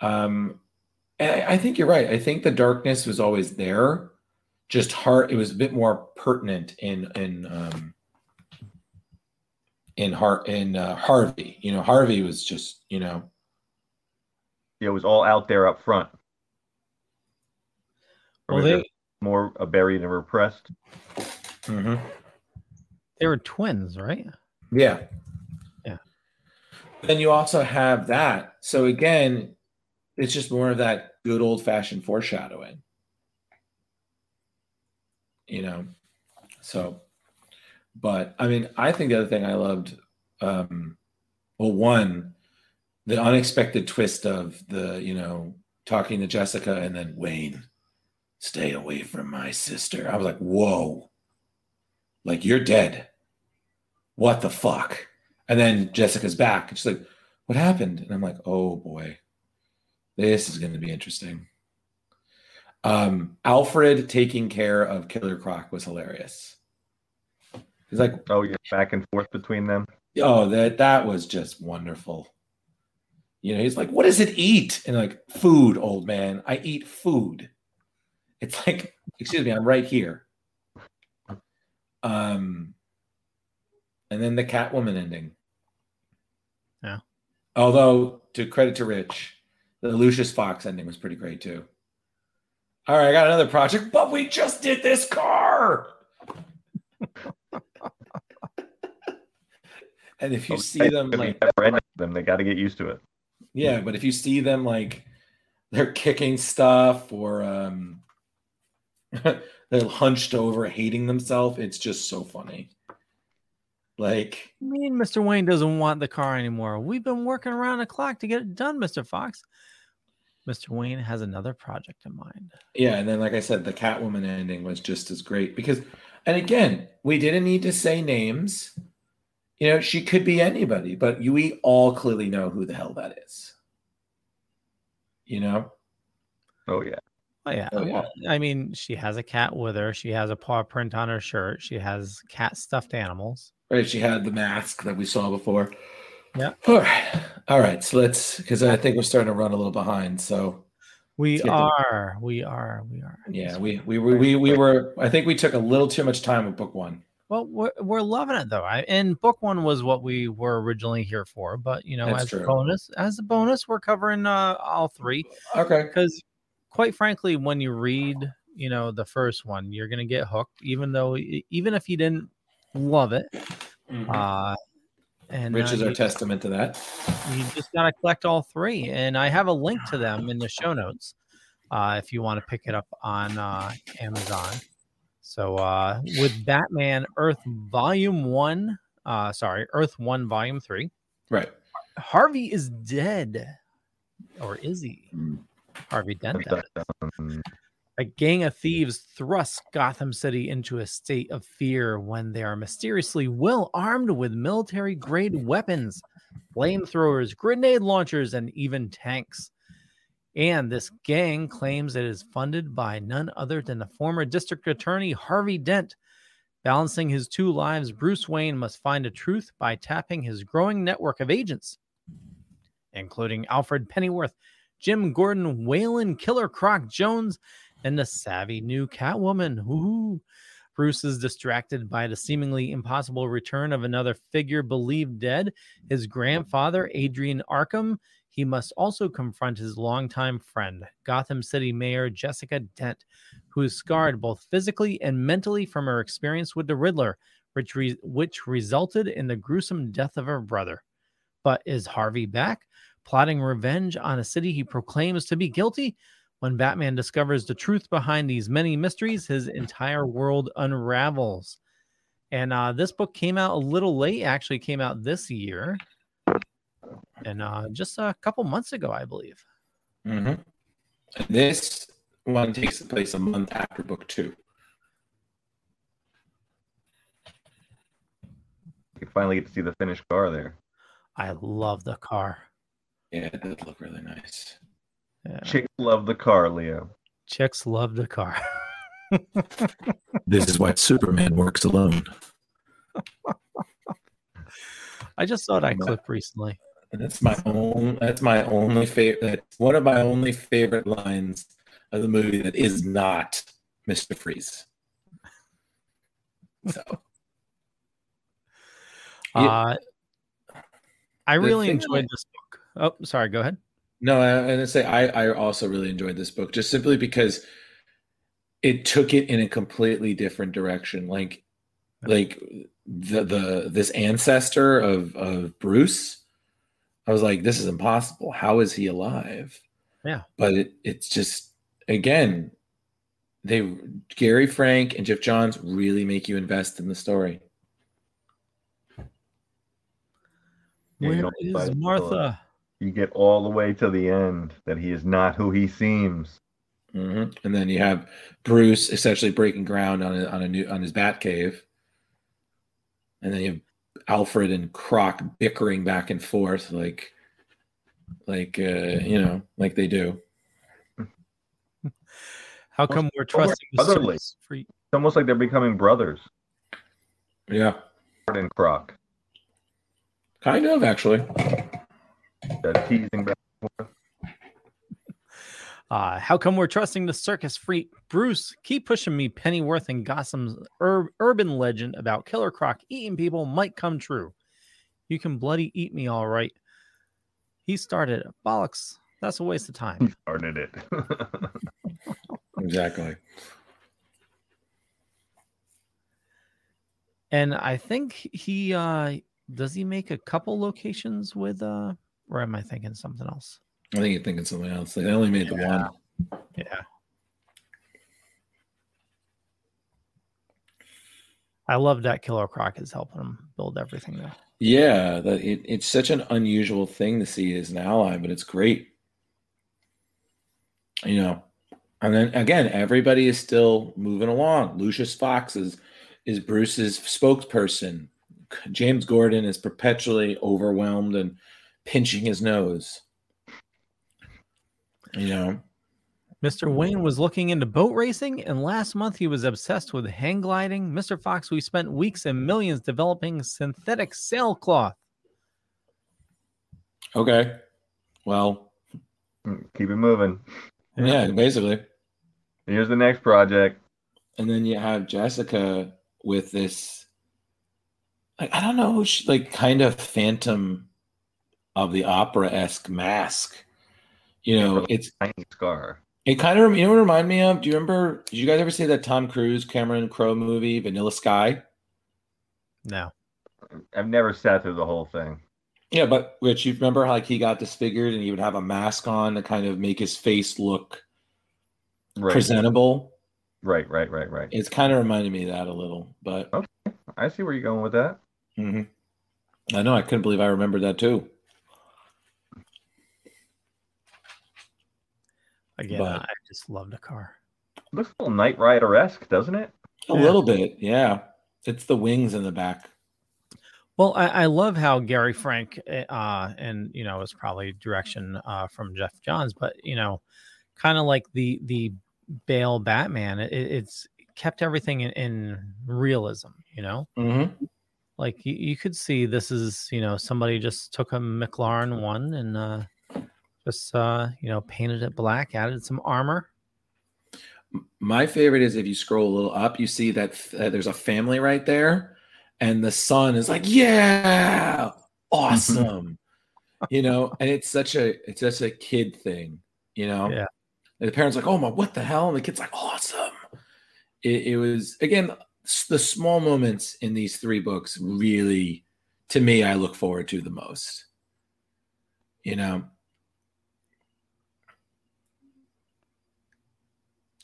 And I think you're right. I think the darkness was always there. Just it was a bit more pertinent in Harvey. You know, Harvey was just, you know. It was all out there up front. Or well, they more buried and repressed. Mm-hmm. They were twins, right? Yeah. then you also have that. So again, it's just more of that good old-fashioned foreshadowing. You know, so, but I mean, I think the other thing I loved, well, one, the unexpected twist of the, you know, talking to Jessica and then Wayne, stay away from my sister. I was like, whoa, like you're dead. What the fuck? And then Jessica's back and she's like, what happened? And I'm like, oh boy, this is going to be interesting. Alfred taking care of Killer Croc was hilarious. He's like, oh, you're back and forth between them. Oh, that was just wonderful. You know, he's like, what does it eat? And like, food, old man. I eat food. It's like, excuse me, I'm right here. And then the Catwoman ending. Yeah. Although, to credit to Rich, the Lucius Fox ending was pretty great too. All right, I got another project, but we just did this car. And if you see them like them, they got to get used to it. Yeah, but if you see them like they're kicking stuff or they're hunched over, hating themselves, it's just so funny. Like, I mean, Mr. Wayne doesn't want the car anymore. We've been working around the clock to get it done, Mr. Fox. Mr. Wayne has another project in mind. Yeah, and then like I said, the Catwoman ending was just as great because, and again, we didn't need to say names. You know, she could be anybody, but we all clearly know who the hell that is. You know? Oh, yeah. Oh, yeah. Oh, yeah. I mean, she has a cat with her. She has a paw print on her shirt. She has cat stuffed animals. Right. She had the mask that we saw before. Yeah. All right. So let's, because I think we're starting to run a little behind. So we are. Yeah. We were. I think we took a little too much time with book one. Well, we're loving it though. And book one was what we were originally here for. But you know, as a bonus, we're covering all three. Okay. Because quite frankly, when you read, you know, the first one, you're gonna get hooked, even if you didn't love it. Mm-hmm. And Rich is our testament to that. You just got to collect all three. And I have a link to them in the show notes if you want to pick it up on Amazon. So with Batman Earth One Volume 3. Right. Harvey is dead. Or is he? Harvey Dent. A gang of thieves thrusts Gotham City into a state of fear when they are mysteriously well armed with military-grade weapons, flamethrowers, grenade launchers, and even tanks. And this gang claims it is funded by none other than the former district attorney Harvey Dent. Balancing his two lives, Bruce Wayne must find the truth by tapping his growing network of agents, including Alfred Pennyworth, Jim Gordon, Waylon, Killer Croc Jones, and the savvy new Catwoman. Woohoo. Bruce is distracted by the seemingly impossible return of another figure believed dead, his grandfather, Adrian Arkham. He must also confront his longtime friend, Gotham City Mayor Jessica Dent, who is scarred both physically and mentally from her experience with the Riddler, which resulted in the gruesome death of her brother. But is Harvey back, plotting revenge on a city he proclaims to be guilty? When Batman discovers the truth behind these many mysteries, his entire world unravels. And this book came out a little late, actually came out this year. And just a couple months ago, I believe. Mm-hmm. This one takes place a month after book two. You finally get to see the finished car there. I love the car. Yeah, it does look really nice. Yeah. Chicks love the car, Leo. Chicks love the car. This is why Superman works alone. I just saw that clip recently. That's my only favorite. That's one of my only favorite lines of the movie that is not Mr. Freeze. So, yeah. I really enjoyed this book. Oh, sorry. Go ahead. No, I also really enjoyed this book just simply because it took it in a completely different direction. Like this ancestor of Bruce I was like, this is impossible. How is he alive? Yeah. But it's just, again, Gary Frank and Geoff Johns really make you invest in the story. Where is Martha? You get all the way to the end that he is not who he seems. Mm-hmm. And then you have Bruce essentially breaking ground on his Batcave. And then you have Alfred and Croc bickering back and forth like they do. How come we're trusting brotherly? It's almost like they're becoming brothers. Yeah. Alfred and Croc. Kind of, actually. That teasing back and forth. How come we're trusting the circus freak Bruce? Keep pushing me, Pennyworth, and Gotham's urban legend about Killer Croc eating people might come true. You can bloody eat me, all right. He started it. Bollocks. That's a waste of time. He started it. Exactly. And I think he does he make a couple locations with or am I thinking something else? I think you're thinking something else. They only made the one. Yeah. I love that Killer Croc is helping him build everything though. Yeah, it's such an unusual thing to see as an ally, but it's great. You know, and then again, everybody is still moving along. Lucius Fox is Bruce's spokesperson. James Gordon is perpetually overwhelmed and pinching his nose. You know, Mr. Wayne was looking into boat racing, and last month he was obsessed with hang gliding. Mr. Fox, we spent weeks and millions developing synthetic sailcloth. Okay. Well, keep it moving. Yeah, basically. Here's the next project. And then you have Jessica with this, like, I don't know, like kind of Phantom of the Opera-esque mask. You know, it's a tiny scar. It kind of, you know what it reminded me of? Do you remember, did you guys ever see that Tom Cruise, Cameron Crowe movie, Vanilla Sky? No. I've never sat through the whole thing. Yeah, but Rich, you remember how like he got disfigured and he would have a mask on to kind of make his face look presentable? Right. It's kind of reminded me of that a little, but. Okay. I see where you're going with that. Mm-hmm. I know, I couldn't believe I remembered that too. Again, but I just love the car. Looks a little Knight Rider-esque, doesn't it? A little bit, yeah. It's the wings in the back. Well, I love how Gary Frank, and you know, it's probably direction from Geoff Johns, but you know, kind of like the Bale Batman, it's kept everything in realism. You know, mm-hmm. Like you could see this is, you know, somebody just took a McLaren one and. Just you know, painted it black, added some armor. My favorite is if you scroll a little up, you see that there's a family right there, and the son is like, "Yeah, awesome," you know. And it's such a kid thing, you know. Yeah. And the parents are like, "Oh my, what the hell?" And the kid's like, "Awesome." It was again the small moments in these three books really, to me, I look forward to the most. You know.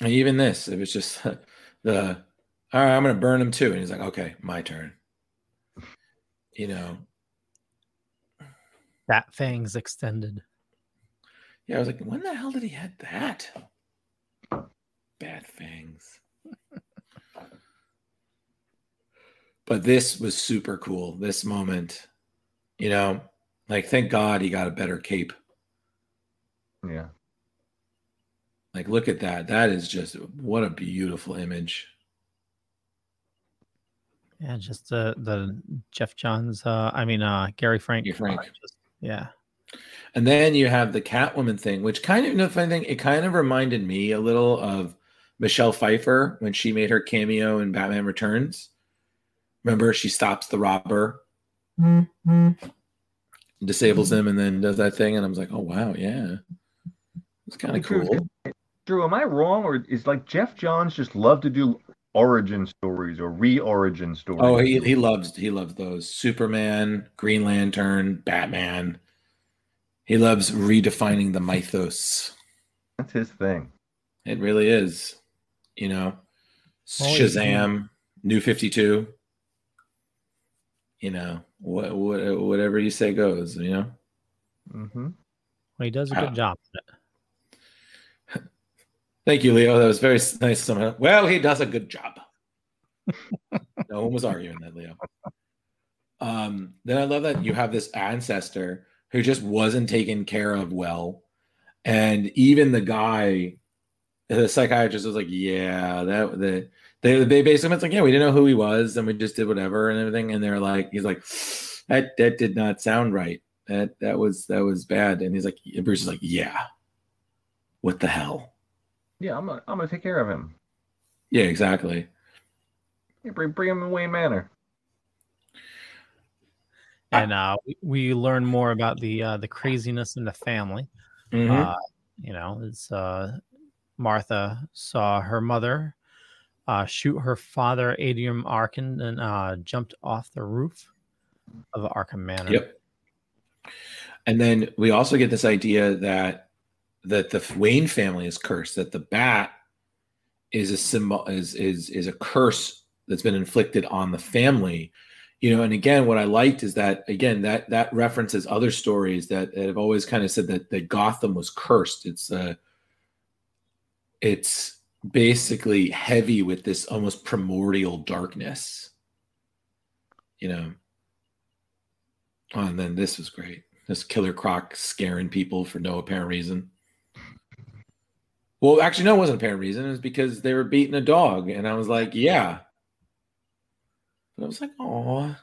And even this, it was just all right, I'm going to burn him too. And he's like, okay, my turn. You know. That fang's extended. Yeah, I was like, when the hell did he have that? Bad fangs. But this was super cool, this moment. You know, like, thank God he got a better cape. Yeah. Like, look at that. That is just, what a beautiful image. Yeah, just the Geoff Johns, Gary Frank. Yeah. And then you have the Catwoman thing, which kind of, you know, funny thing, it kind of reminded me a little of Michelle Pfeiffer when she made her cameo in Batman Returns. Remember, she stops the robber, disables him, and then does that thing. And I was like, oh, wow, yeah. It's kind of cool. Drew, am I wrong, or is like Geoff Johns just love to do origin stories or re-origin stories? Oh, he loves those. Superman, Green Lantern, Batman. He loves redefining the mythos. That's his thing. It really is. You know, Shazam, New 52. You know, whatever you say goes, you know? Mm-hmm. Well, he does a good job. Thank you, Leo. That was very nice. Well, he does a good job. No one was arguing that, Leo. Then I love that you have this ancestor who just wasn't taken care of well. And even the guy, the psychiatrist was like, yeah, they basically went like, yeah, we didn't know who he was and we just did whatever and everything. And they're like, he's like, that did not sound right. That was bad. And he's like, Bruce is like, yeah, what the hell? Yeah, I'm gonna take care of him. Yeah, exactly. Yeah, bring him to Wayne Manor. And we learn more about the craziness in the family. Mm-hmm. You know, it's Martha saw her mother shoot her father, Adrian Arkin, and jumped off the roof of Arkham Manor. Yep. And then we also get this idea that the Wayne family is cursed. That the bat is a symbol, is a curse that's been inflicted on the family. You know, and again, what I liked is that, again, that references other stories that have always kind of said that Gotham was cursed. It's basically heavy with this almost primordial darkness, you know. Oh, and then this was great. This Killer Croc scaring people for no apparent reason. Well, actually, no, it wasn't an apparent reason. It was because they were beating a dog. And I was like, yeah. But I was like, aw.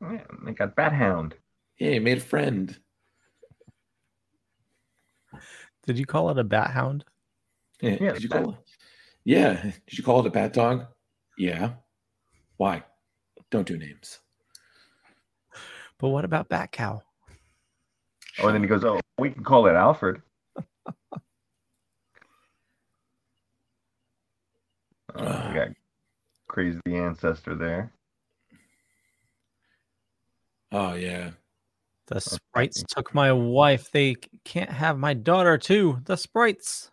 Yeah, they got Bat Hound. Yeah, he made a friend. Did you call it a Bat Hound? Yeah. Did you call it a Bat Dog? Yeah. Why? Don't do names. But what about Bat Cow? Oh, and then he goes, oh, we can call it Alfred. We got crazy ancestor there. Oh, yeah. The sprites took my wife. They can't have my daughter, too. The sprites.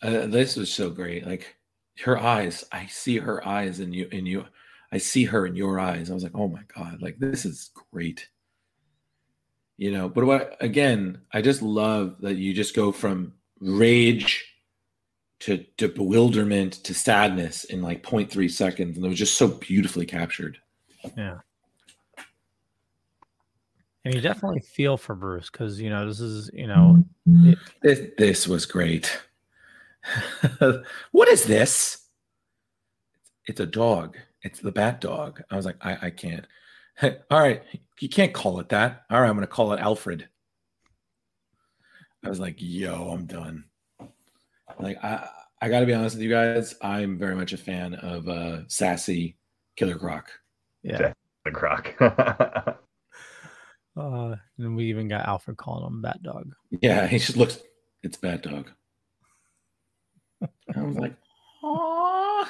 This was so great. Like, her eyes. I see her eyes in you. I see her in your eyes. I was like, oh my God, like this is great. You know, but I just love that you just go from rage to bewilderment to sadness in like 0.3 seconds. And it was just so beautifully captured. Yeah. And you definitely feel for Bruce because, you know, this is, you know. This was great. What is this? It's a dog. It's the Bat Dog. I was like, I can't. All right. You can't call it that. All right. I'm going to call it Alfred. I was like, yo, I'm done. Like, I got to be honest with you guys. I'm very much a fan of sassy Killer Croc. Yeah. The Croc. And we even got Alfred calling him Bat Dog. Yeah. He just looks, it's Bat Dog. I was like, aww.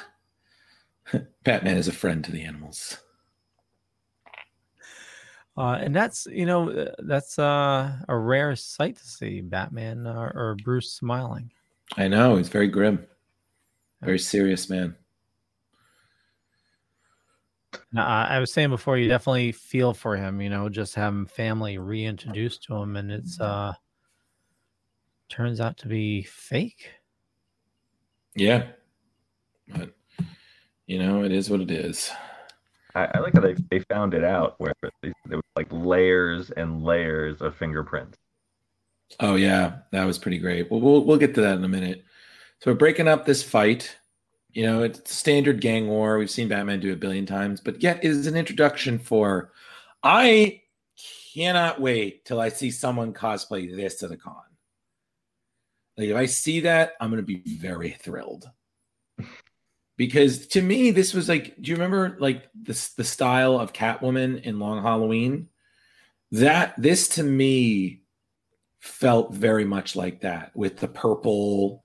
Batman is a friend to the animals. And that's, you know, a rare sight to see Batman or Bruce smiling. I know. He's very grim. Very serious man. Now, I was saying before, you definitely feel for him, you know, just having family reintroduced to him. And it's turns out to be fake. Yeah. But you know, it is what it is. I like how they found it out where there was like layers and layers of fingerprints. Oh yeah, that was pretty great. Well, we'll get to that in a minute. So we're breaking up this fight. You know, it's standard gang war. We've seen Batman do it a billion times, but yet it is an introduction for. I cannot wait till I see someone cosplay this at a con. Like if I see that, I'm gonna be very thrilled. Because to me, this was like, do you remember like the style of Catwoman in Long Halloween? This to me felt very much like that with the purple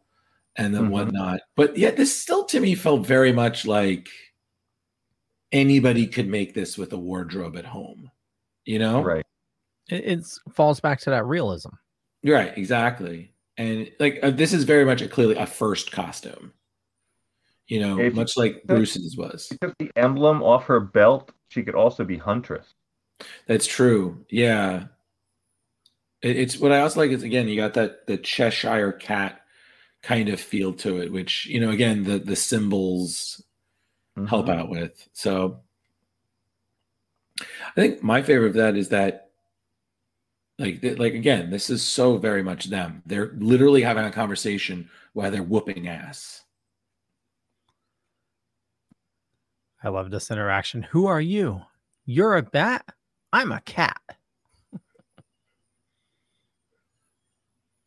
and then whatnot. But yeah, this still to me felt very much like anybody could make this with a wardrobe at home. you know? Right. It falls back to that realism. Right, exactly. And like this is very much clearly a first costume. You know, much like Bruce's was. She took the emblem off her belt, she could also be Huntress. That's true. Yeah. It's what I also like is, again, you got that the Cheshire Cat kind of feel to it, which, you know, again, the symbols help out with. So I think my favorite of that is that, like again, this is so very much them. They're literally having a conversation while they're whooping ass. I love this interaction. Who are you? You're a bat? I'm a cat.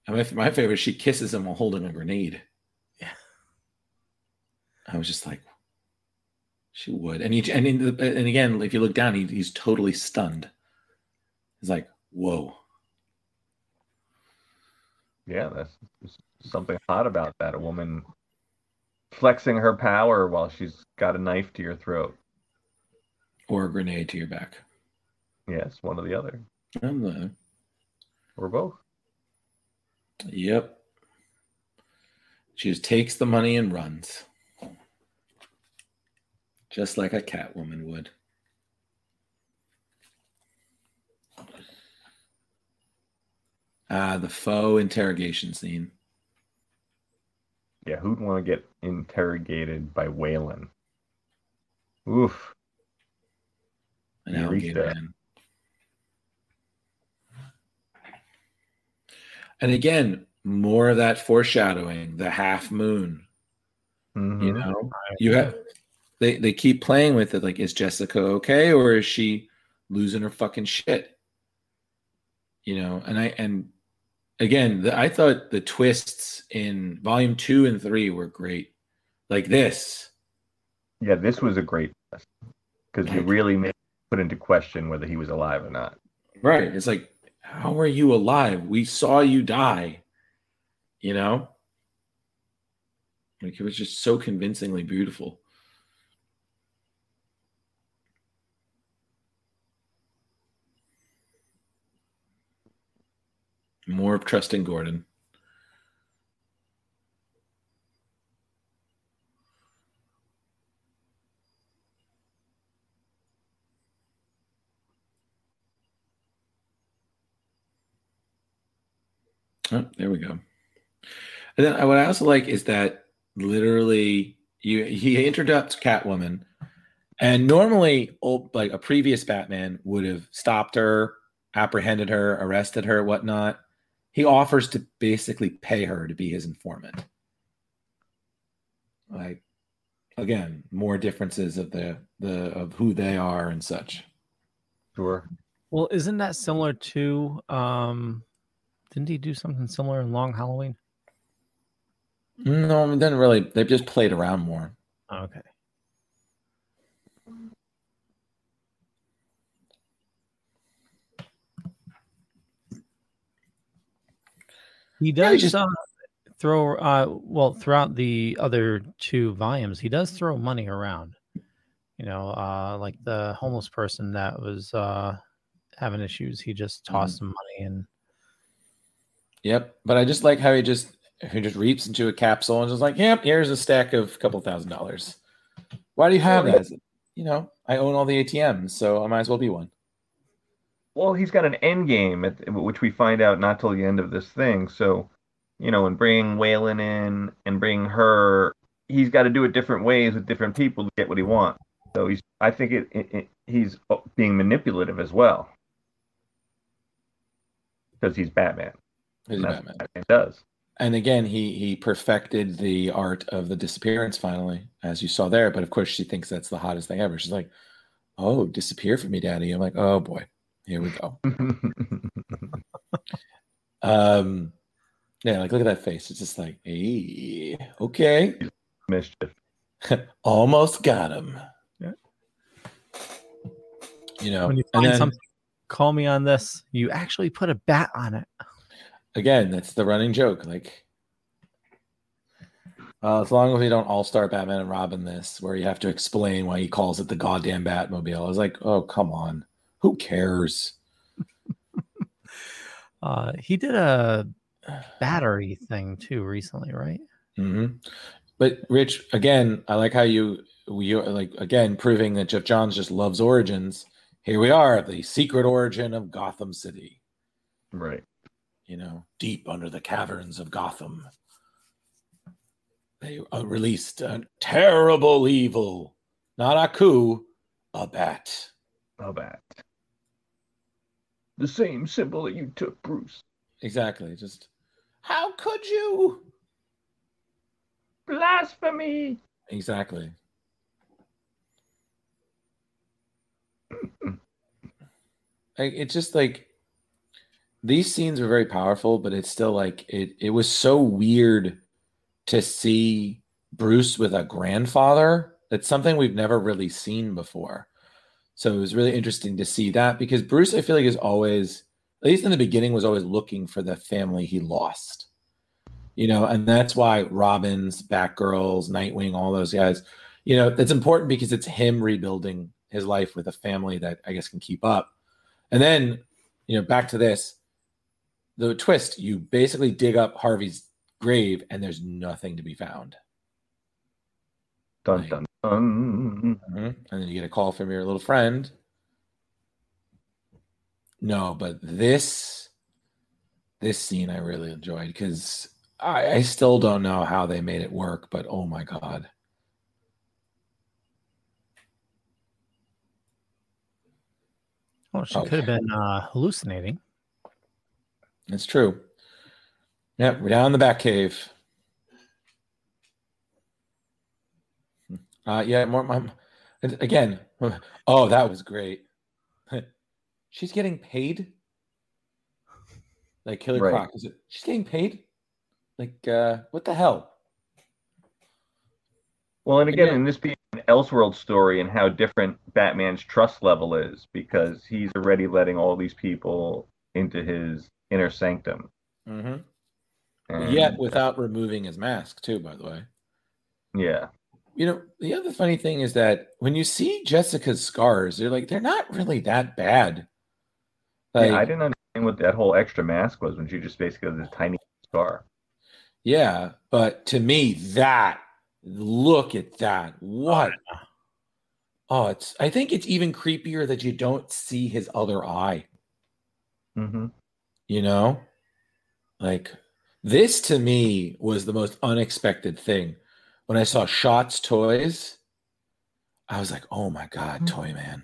My favorite is she kisses him while holding a grenade. Yeah. I was just like, she would. And again, if you look down, he's totally stunned. He's like, whoa. Yeah, there's something hot about that. A woman flexing her power while she's got a knife to your throat. Or a grenade to your back. Yes, one or the other. Or both. Yep. She just takes the money and runs. Just like a Catwoman would. The faux interrogation scene. Yeah, who'd want to get interrogated by Waylon? Oof. An alligator man. And again, more of that foreshadowing, the half moon. Mm-hmm. You know, you have they keep playing with it. Like, is Jessica okay, or is she losing her fucking shit? You know, I thought the twists in volume 2 and 3 were great. Like this. Yeah, this was a great test because you really made put into question whether he was alive or not. Right. It's like, how are you alive? We saw you die. You know? Like, it was just so convincingly beautiful. More of trusting Gordon. Oh, there we go. And then what I also like is that literally he interrupts Catwoman, and normally like a previous Batman would have stopped her, apprehended her, arrested her, whatnot. He offers to basically pay her to be his informant. Like, again, more differences of the who they are and such. Sure. Well, isn't that similar to didn't he do something similar in Long Halloween? No, it didn't really. They've just played around more. Okay. He does throw. Well, throughout the other two volumes, he does throw money around. You know, like the homeless person that was having issues. He just tossed some money and. Yep, but I just like how he just reaps into a capsule and just like, yep, here's a stack of a couple $1,000. Why do you have that? You know, I own all the ATMs, so I might as well be one. Well, he's got an end game, which we find out not till the end of this thing. So, you know, and bringing Waylon in and bringing her, he's got to do it different ways with different people to get what he wants. So he's being manipulative as well because he's Batman. It does. And again, he perfected the art of the disappearance finally, as you saw there. But of course, she thinks that's the hottest thing ever. She's like, oh, disappear from me, daddy. I'm like, oh boy, here we go. Yeah, like, look at that face. It's just like, hey, okay. Mischief. Almost got him. Yeah. You know, when you find something, call me on this. You actually put a bat on it. Again, that's the running joke. Like, as long as we don't all-star Batman and Robin this, where you have to explain why he calls it the goddamn Batmobile. I was like, oh, come on. Who cares? He did a battery thing too recently, right? Mm-hmm. But Rich, again, I like how you like, again, proving that Geoff Johns just loves origins. Here we are, the secret origin of Gotham City. Right. You know, deep under the caverns of Gotham, they released a terrible evil. Not a coup, a bat. A bat. The same symbol that you took, Bruce. Exactly. Just, how could you? Blasphemy. Exactly. It's just like, these scenes are very powerful, but it's still like, it was so weird to see Bruce with a grandfather. That's something we've never really seen before. So it was really interesting to see that, because Bruce, I feel like, is always, at least in the beginning, was always looking for the family he lost. You know, and that's why Robin's, Batgirls, Nightwing, all those guys, you know, it's important because it's him rebuilding his life with a family that I guess can keep up. And then, you know, back to this, the twist, you basically dig up Harvey's grave and there's nothing to be found. Dun, dun, dun. And then you get a call from your little friend. No, but this scene I really enjoyed, because I still don't know how they made it work, but oh my God. Well, she could have been hallucinating. That's true. Yep, we're down in the Batcave. Yeah, more, again. Oh, that was great. She's getting paid. Like Killer Croc, is it? She's getting paid. Like, what the hell? Well, and again, in this being an Elseworld story, and how different Batman's trust level is, because he's already letting all these people into his inner sanctum. Mm-hmm. And yet, without removing his mask, too. By the way. Yeah. You know, the other funny thing is that when you see Jessica's scars, they're like, they're not really that bad. Like, yeah, I didn't understand what that whole extra mask was when she just basically had this tiny scar. Yeah, but to me, that, look at that. What? Oh, it's, I think it's even creepier that you don't see his other eye. Mm-hmm. You know? Like, this to me was the most unexpected thing. When I saw Shot's toys, I was like, oh my God, Toy Man.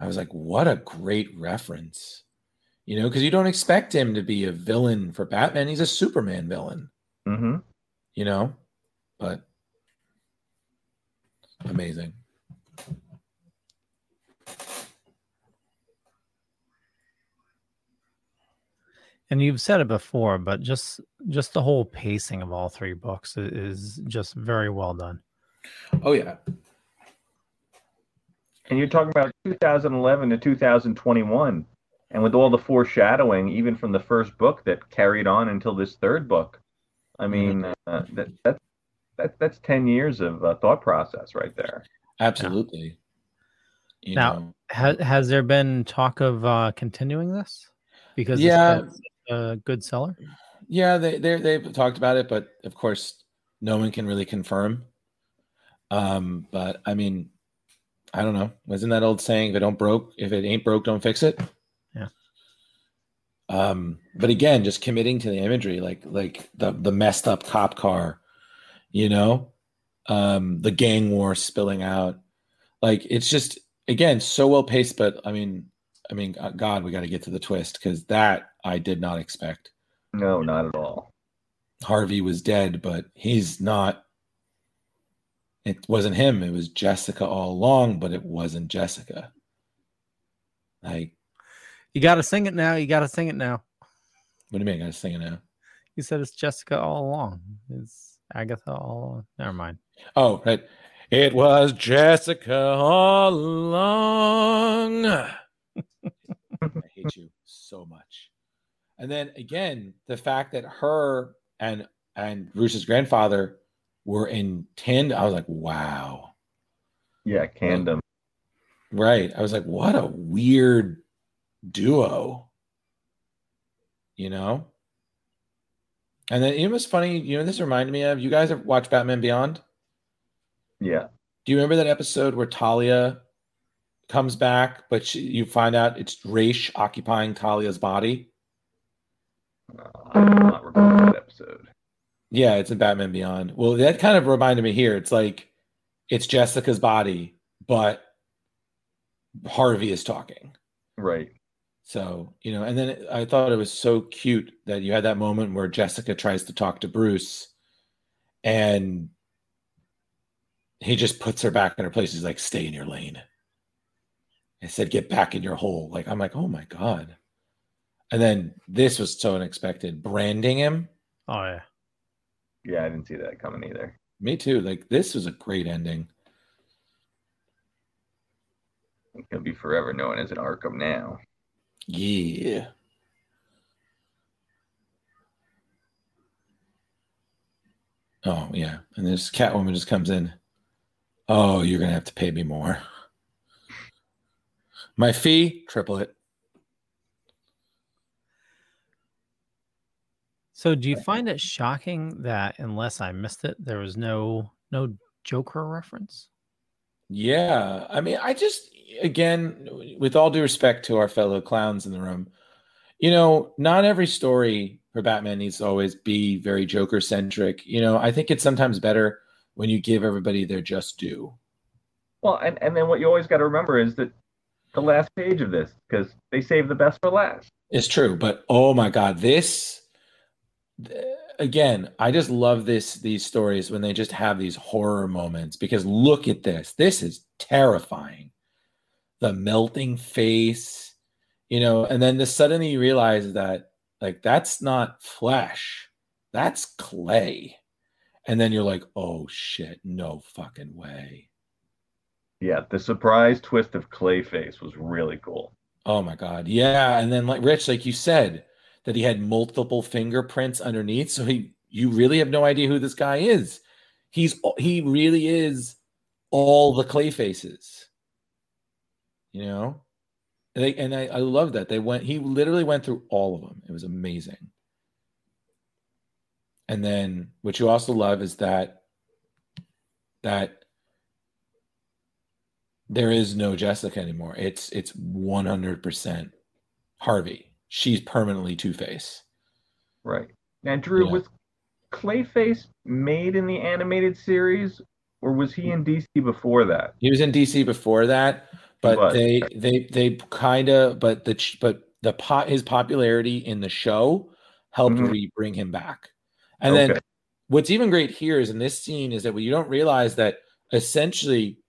I was like, what a great reference. You know, because you don't expect him to be a villain for Batman. He's a Superman villain. Mm-hmm. You know, but amazing. And you've said it before, but just the whole pacing of all three books is just very well done. Oh, yeah. And you're talking about 2011 to 2021. And with all the foreshadowing, even from the first book that carried on until this third book, I mean, that's 10 years of thought process right there. Absolutely. Yeah. You know. Has there been talk of continuing this? Because it's a good seller? Yeah, they've talked about it, but of course, no one can really confirm. But I mean, I don't know. Wasn't that old saying, if it ain't broke, don't fix it? Yeah. But again, just committing to the imagery, like the messed up cop car, you know, the gang war spilling out. Like, it's just, again, so well paced, but I mean, God, we got to get to the twist, because that I did not expect. No, not at all. Harvey was dead, but he's not. It wasn't him. It was Jessica all along, but it wasn't Jessica. Like, you got to sing it now. What do you mean? I got to sing it now. You said it's Jessica all along. It's Agatha all along. Never mind. Oh, right. It was Jessica all along. I hate you so much. And then again, the fact that her and Bruce's grandfather were in tandem, I was like, wow. Yeah, tandem. Right. I was like, what a weird duo, you know? And then it was funny, you know, this reminded me of, you guys have watched Batman Beyond? Yeah. Do you remember that episode where Talia comes back, but you find out it's Raish occupying Talia's body? I do not remember that episode. Yeah, it's in Batman Beyond. Well, that kind of reminded me here. It's like, it's Jessica's body, but Harvey is talking. Right. So, you know, and then I thought it was so cute that you had that moment where Jessica tries to talk to Bruce and he just puts her back in her place. He's like, stay in your lane. I said, get back in your hole. Like, I'm like, oh my God. And then this was so unexpected. Branding him. Oh, yeah. Yeah, I didn't see that coming either. Me too. Like, this was a great ending. He'll be forever known as an Arkham now. Yeah. Oh, yeah. And this Catwoman just comes in. Oh, you're going to have to pay me more. My fee, triple it. So do you find it shocking that, unless I missed it, there was no Joker reference? Yeah. I mean, I just, again, with all due respect to our fellow clowns in the room, you know, not every story for Batman needs to always be very Joker-centric. You know, I think it's sometimes better when you give everybody their just due. Well, and then what you always got to remember is that the last page of this, because they save the best for last. It's true, but oh my God, this... Again, I just love these stories when they just have these horror moments, because look at this. This is terrifying. The melting face, you know, and then suddenly you realize that, like, that's not flesh. That's clay. And then you're like, oh, shit, no fucking way. Yeah, the surprise twist of Clayface was really cool. Oh, my God. Yeah, and then, like, Rich, like you said, that he had multiple fingerprints underneath. So you really have no idea who this guy is. He really is all the clay faces, you know? And I love that. He literally went through all of them. It was amazing. And then what you also love is that there is no Jessica anymore. It's 100% Harvey. She's permanently Two-Face. Right. Now, Drew, was Clayface made in the animated series, or was he in DC before that? He was in DC before that, but they kind of, his popularity in the show helped bring him back. And then what's even great here is in this scene is that you don't realize that essentially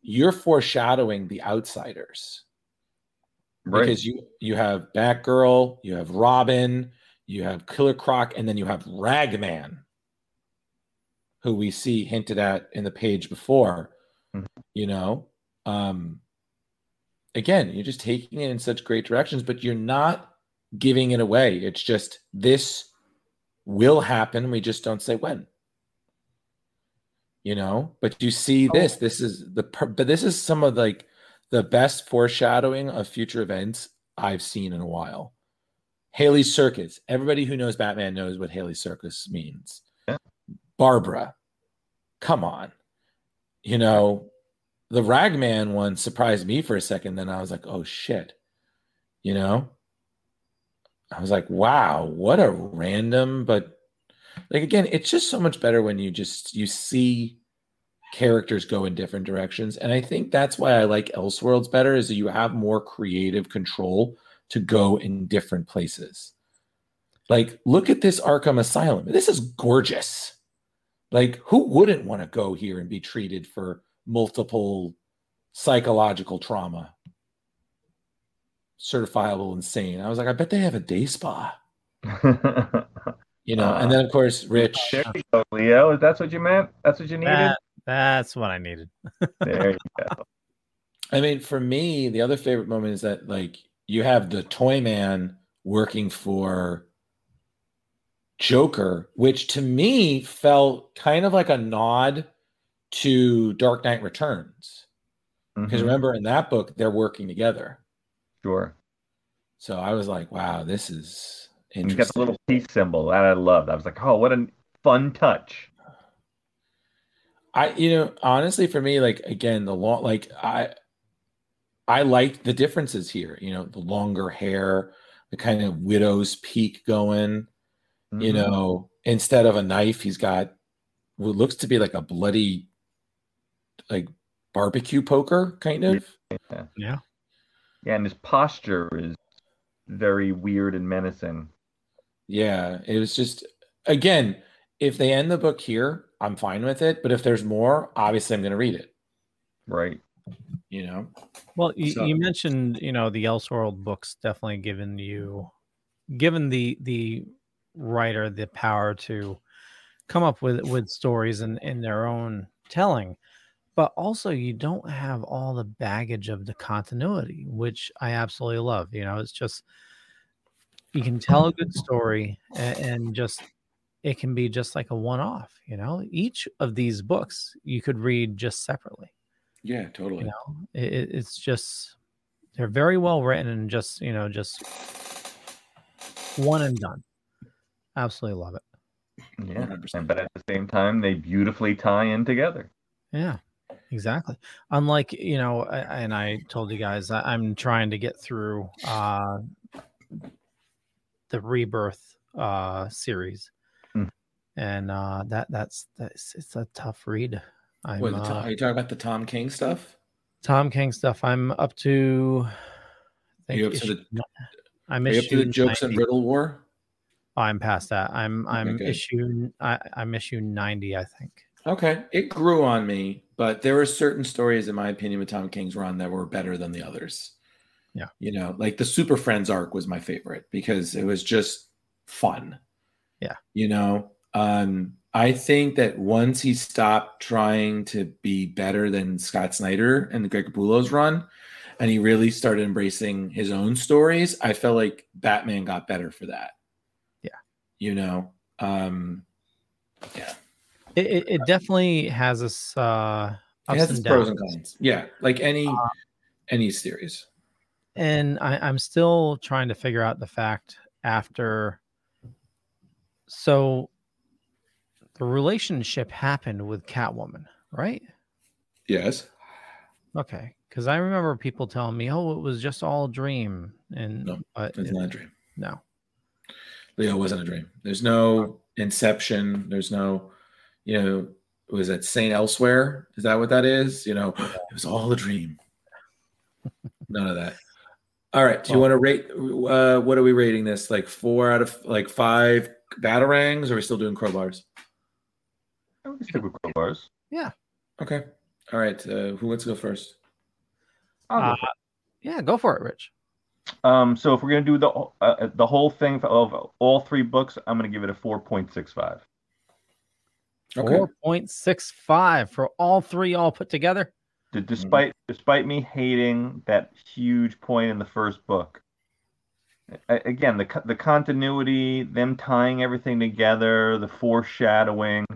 you're foreshadowing the outsiders. Right. Because you have Batgirl, you have Robin, you have Killer Croc, and then you have Ragman, who we see hinted at in the page before. Mm-hmm. You know, again, you're just taking it in such great directions, but you're not giving it away. It's just, this will happen. We just don't say when. You know, but you see this. This is some of the best foreshadowing of future events I've seen in a while. Haley's Circus. Everybody who knows Batman knows what Haley's Circus means. Yeah. Barbara. Come on. You know, the Ragman one surprised me for a second. Then I was like, oh, shit. You know? I was like, wow, what a random. But, like, again, it's just so much better when you see characters go in different directions. And I think that's why I like Elseworlds better, is that you have more creative control to go in different places. Like, look at this Arkham Asylum. This is gorgeous. Like, who wouldn't want to go here and be treated for multiple psychological trauma? Certifiable insane. I was like, I bet they have a day spa. You know, and then, of course, Rich. There you go, Leo. That's what you meant? That's what you needed? That's what I needed. There you go. I mean, for me, the other favorite moment is that, like, you have the Toy Man working for Joker, which to me felt kind of like a nod to Dark Knight Returns. Because remember, in that book, they're working together. Sure. So I was like, wow, this is interesting. You got the little peace symbol that I loved. I was like, oh, what a fun touch. Honestly, for me, like, again, I liked the differences here. You know, the longer hair, the kind of widow's peak going, you know, instead of a knife, he's got what looks to be like a bloody, like, barbecue poker kind of. Yeah, and his posture is very weird and menacing. Yeah, it was just, again, if they end the book here, I'm fine with it. But if there's more, obviously I'm going to read it. Right. You know? Well, you mentioned, you know, the Elseworld books definitely given the writer the power to come up with stories in their own telling. But also, you don't have all the baggage of the continuity, which I absolutely love. You know, it's just, you can tell a good story and just, it can be just like a one-off, you know? Each of these books, you could read just separately. Yeah, totally. You know, it's just, they're very well written and just, you know, just one and done. Absolutely love it. Yeah, 100%. But at the same time, they beautifully tie in together. Yeah. Exactly. Unlike, you know, and I told you guys, I'm trying to get through the Rebirth series, and that's it's a tough read. Are you talking about the Tom King stuff? Tom King stuff. I'm up to. Are you up to the jokes 90. And riddle war? Oh, I'm past that. I'm issue 90, I think. Okay, it grew on me, but there were certain stories, in my opinion, with Tom King's run that were better than the others. Yeah, you know, like the Super Friends arc was my favorite because it was just fun. Yeah, you know, I think that once he stopped trying to be better than Scott Snyder and the Greg Capullo's run, and he really started embracing his own stories, I felt like Batman got better for that. Yeah, you know, yeah. It definitely has its pros and cons. Yeah, like any series. And I'm still trying to figure out the fact after. So the relationship happened with Catwoman, right? Yes. Okay, because I remember people telling me, "Oh, it was just all a dream," and no, it's not a dream. No, Leo wasn't a dream. There's no inception. There's no. You know, was that Saint Elsewhere? Is that what that is? You know, it was all a dream. None of that. All right. Do you want to rate? What are we rating this? Like 4 out of 5 batarangs? Or are we still doing crowbars? I would stick with crowbars. Yeah. Okay. All right. Who wants to go first? Yeah, go for it, Rich. So if we're gonna do the whole thing of all three books, I'm gonna give it a 4.65. Okay. 4.65 for all three, all put together. Despite me hating that huge point in the first book, again the continuity, them tying everything together, the foreshadowing,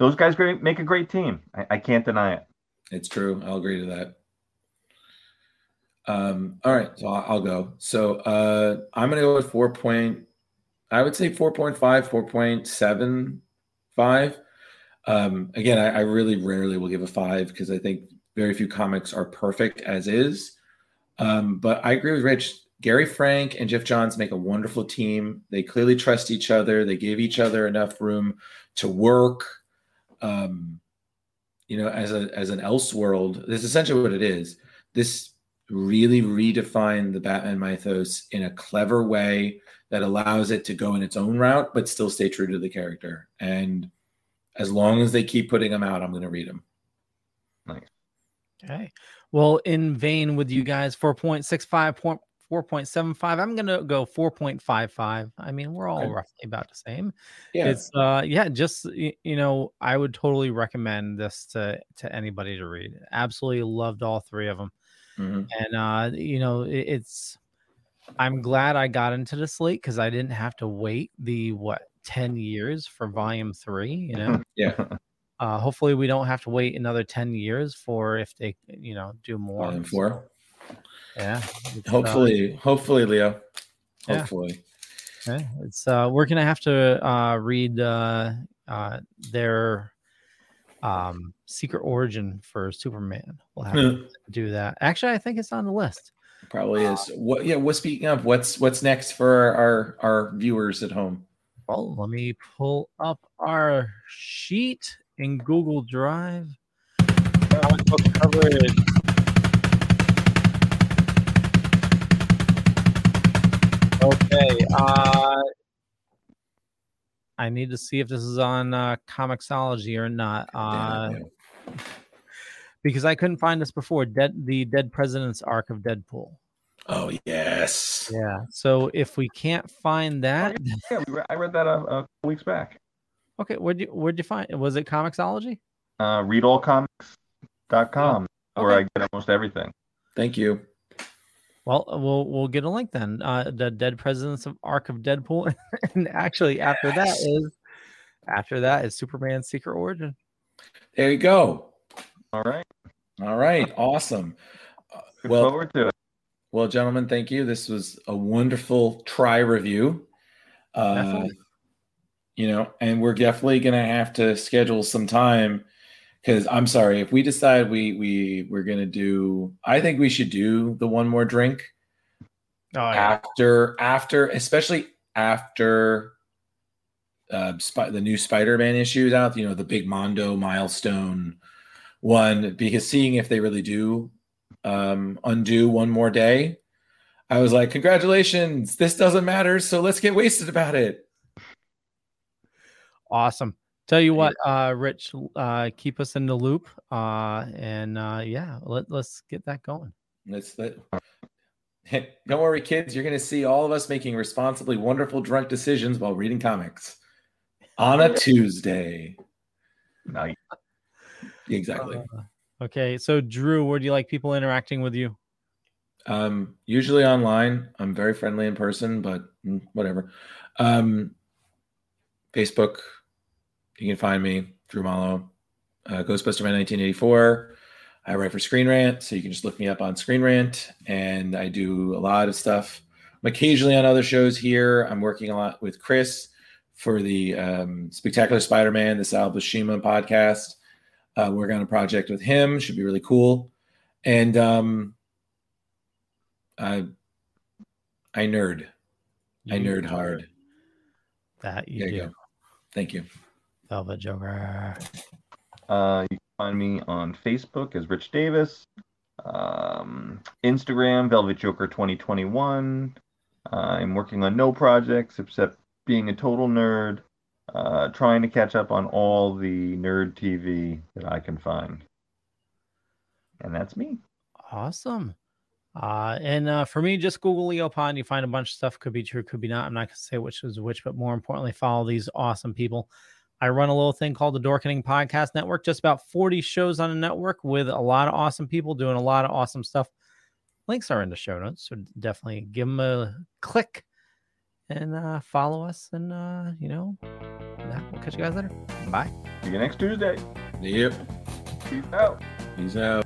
those guys make a great team. I can't deny it. It's true. I'll agree to that. All right, so I'll go. So I'm going to go with 4.75. Again, I really rarely will give a 5 because I think very few comics are perfect as is. But I agree with Rich. Gary Frank and Geoff Johns make a wonderful team. They clearly trust each other. They gave each other enough room to work. You know, as an Elseworld, this is essentially what it is. This really redefined the Batman mythos in a clever way that allows it to go in its own route, but still stay true to the character. And as long as they keep putting them out, I'm going to read them. Nice. Okay. Well, in vain with you guys, 4.65, 4.75. I'm going to go 4.55. I mean, we're all roughly about the same. Yeah. It's just, you know, I would totally recommend this to anybody to read. Absolutely loved all three of them. And, you know, I'm glad I got into this late because I didn't have to wait 10 years for volume 3, you know. Yeah. Hopefully we don't have to wait another 10 years for if they, you know, do more. Yeah. Hopefully, Leo. Hopefully. Yeah. Okay. It's we're gonna have to read their secret origin for Superman. We'll have to do that. Actually, I think it's on the list. Probably is. Speaking of, what's next for our viewers at home? Well, let me pull up our sheet in Google Drive. Book coverage. Okay. I need to see if this is on Comixology or not. Because I couldn't find this before. The Dead President's Arc of Deadpool. Oh, yes. Yeah. So if we can't find that. Yeah, I read that a couple weeks back. Okay. Where'd you find it? Was it Comixology? Readallcomics.com, where I get almost everything. Thank you. Well, we'll get a link then. The Dead Presidents of Arc of Deadpool, and actually after that is Superman's Secret Origin. There you go. All right. Awesome. Look forward to it. Well, gentlemen, thank you. This was a wonderful try review. You know, and we're definitely gonna have to schedule some time. Because I'm sorry, if we decide we're going to do, I think we should do the one more drink after the new Spider-Man issues out, you know, the big Mondo milestone one, because seeing if they really do undo one more day, I was like, congratulations, this doesn't matter. So let's get wasted about it. Awesome. Tell you what, Rich, keep us in the loop, let's get that going. Don't worry, kids. You're going to see all of us making responsibly wonderful drunk decisions while reading comics on a Tuesday. Night. Exactly. Okay, so Drew, where do you like people interacting with you? Usually online. I'm very friendly in person, but whatever. Facebook. You can find me, Drew Malo, Ghostbusterman 1984. I write for Screen Rant, so you can just look me up on Screen Rant, and I do a lot of stuff. I'm occasionally on other shows here. I'm working a lot with Chris for the Spectacular Spider-Man, the Sal Buscema podcast. Working on a project with him. Should be really cool. And I nerd. I nerd hard. That you there do. You go. Thank you. Velvet Joker. You can find me on Facebook as Rich Davis, Instagram Velvet Joker 2021. I'm working on no projects except being a total nerd, trying to catch up on all the nerd TV that I can find, and that's me. Awesome. For me, just Google Leopod. You find a bunch of stuff. Could be true, could be not. I'm not gonna say which is which, but more importantly, follow these awesome people. I run a little thing called the Dorkening Podcast Network, just about 40 shows on a network with a lot of awesome people doing a lot of awesome stuff. Links are in the show notes, so definitely give them a click and follow us. And, we'll catch you guys later. Bye. See you next Tuesday. Yep. Peace out.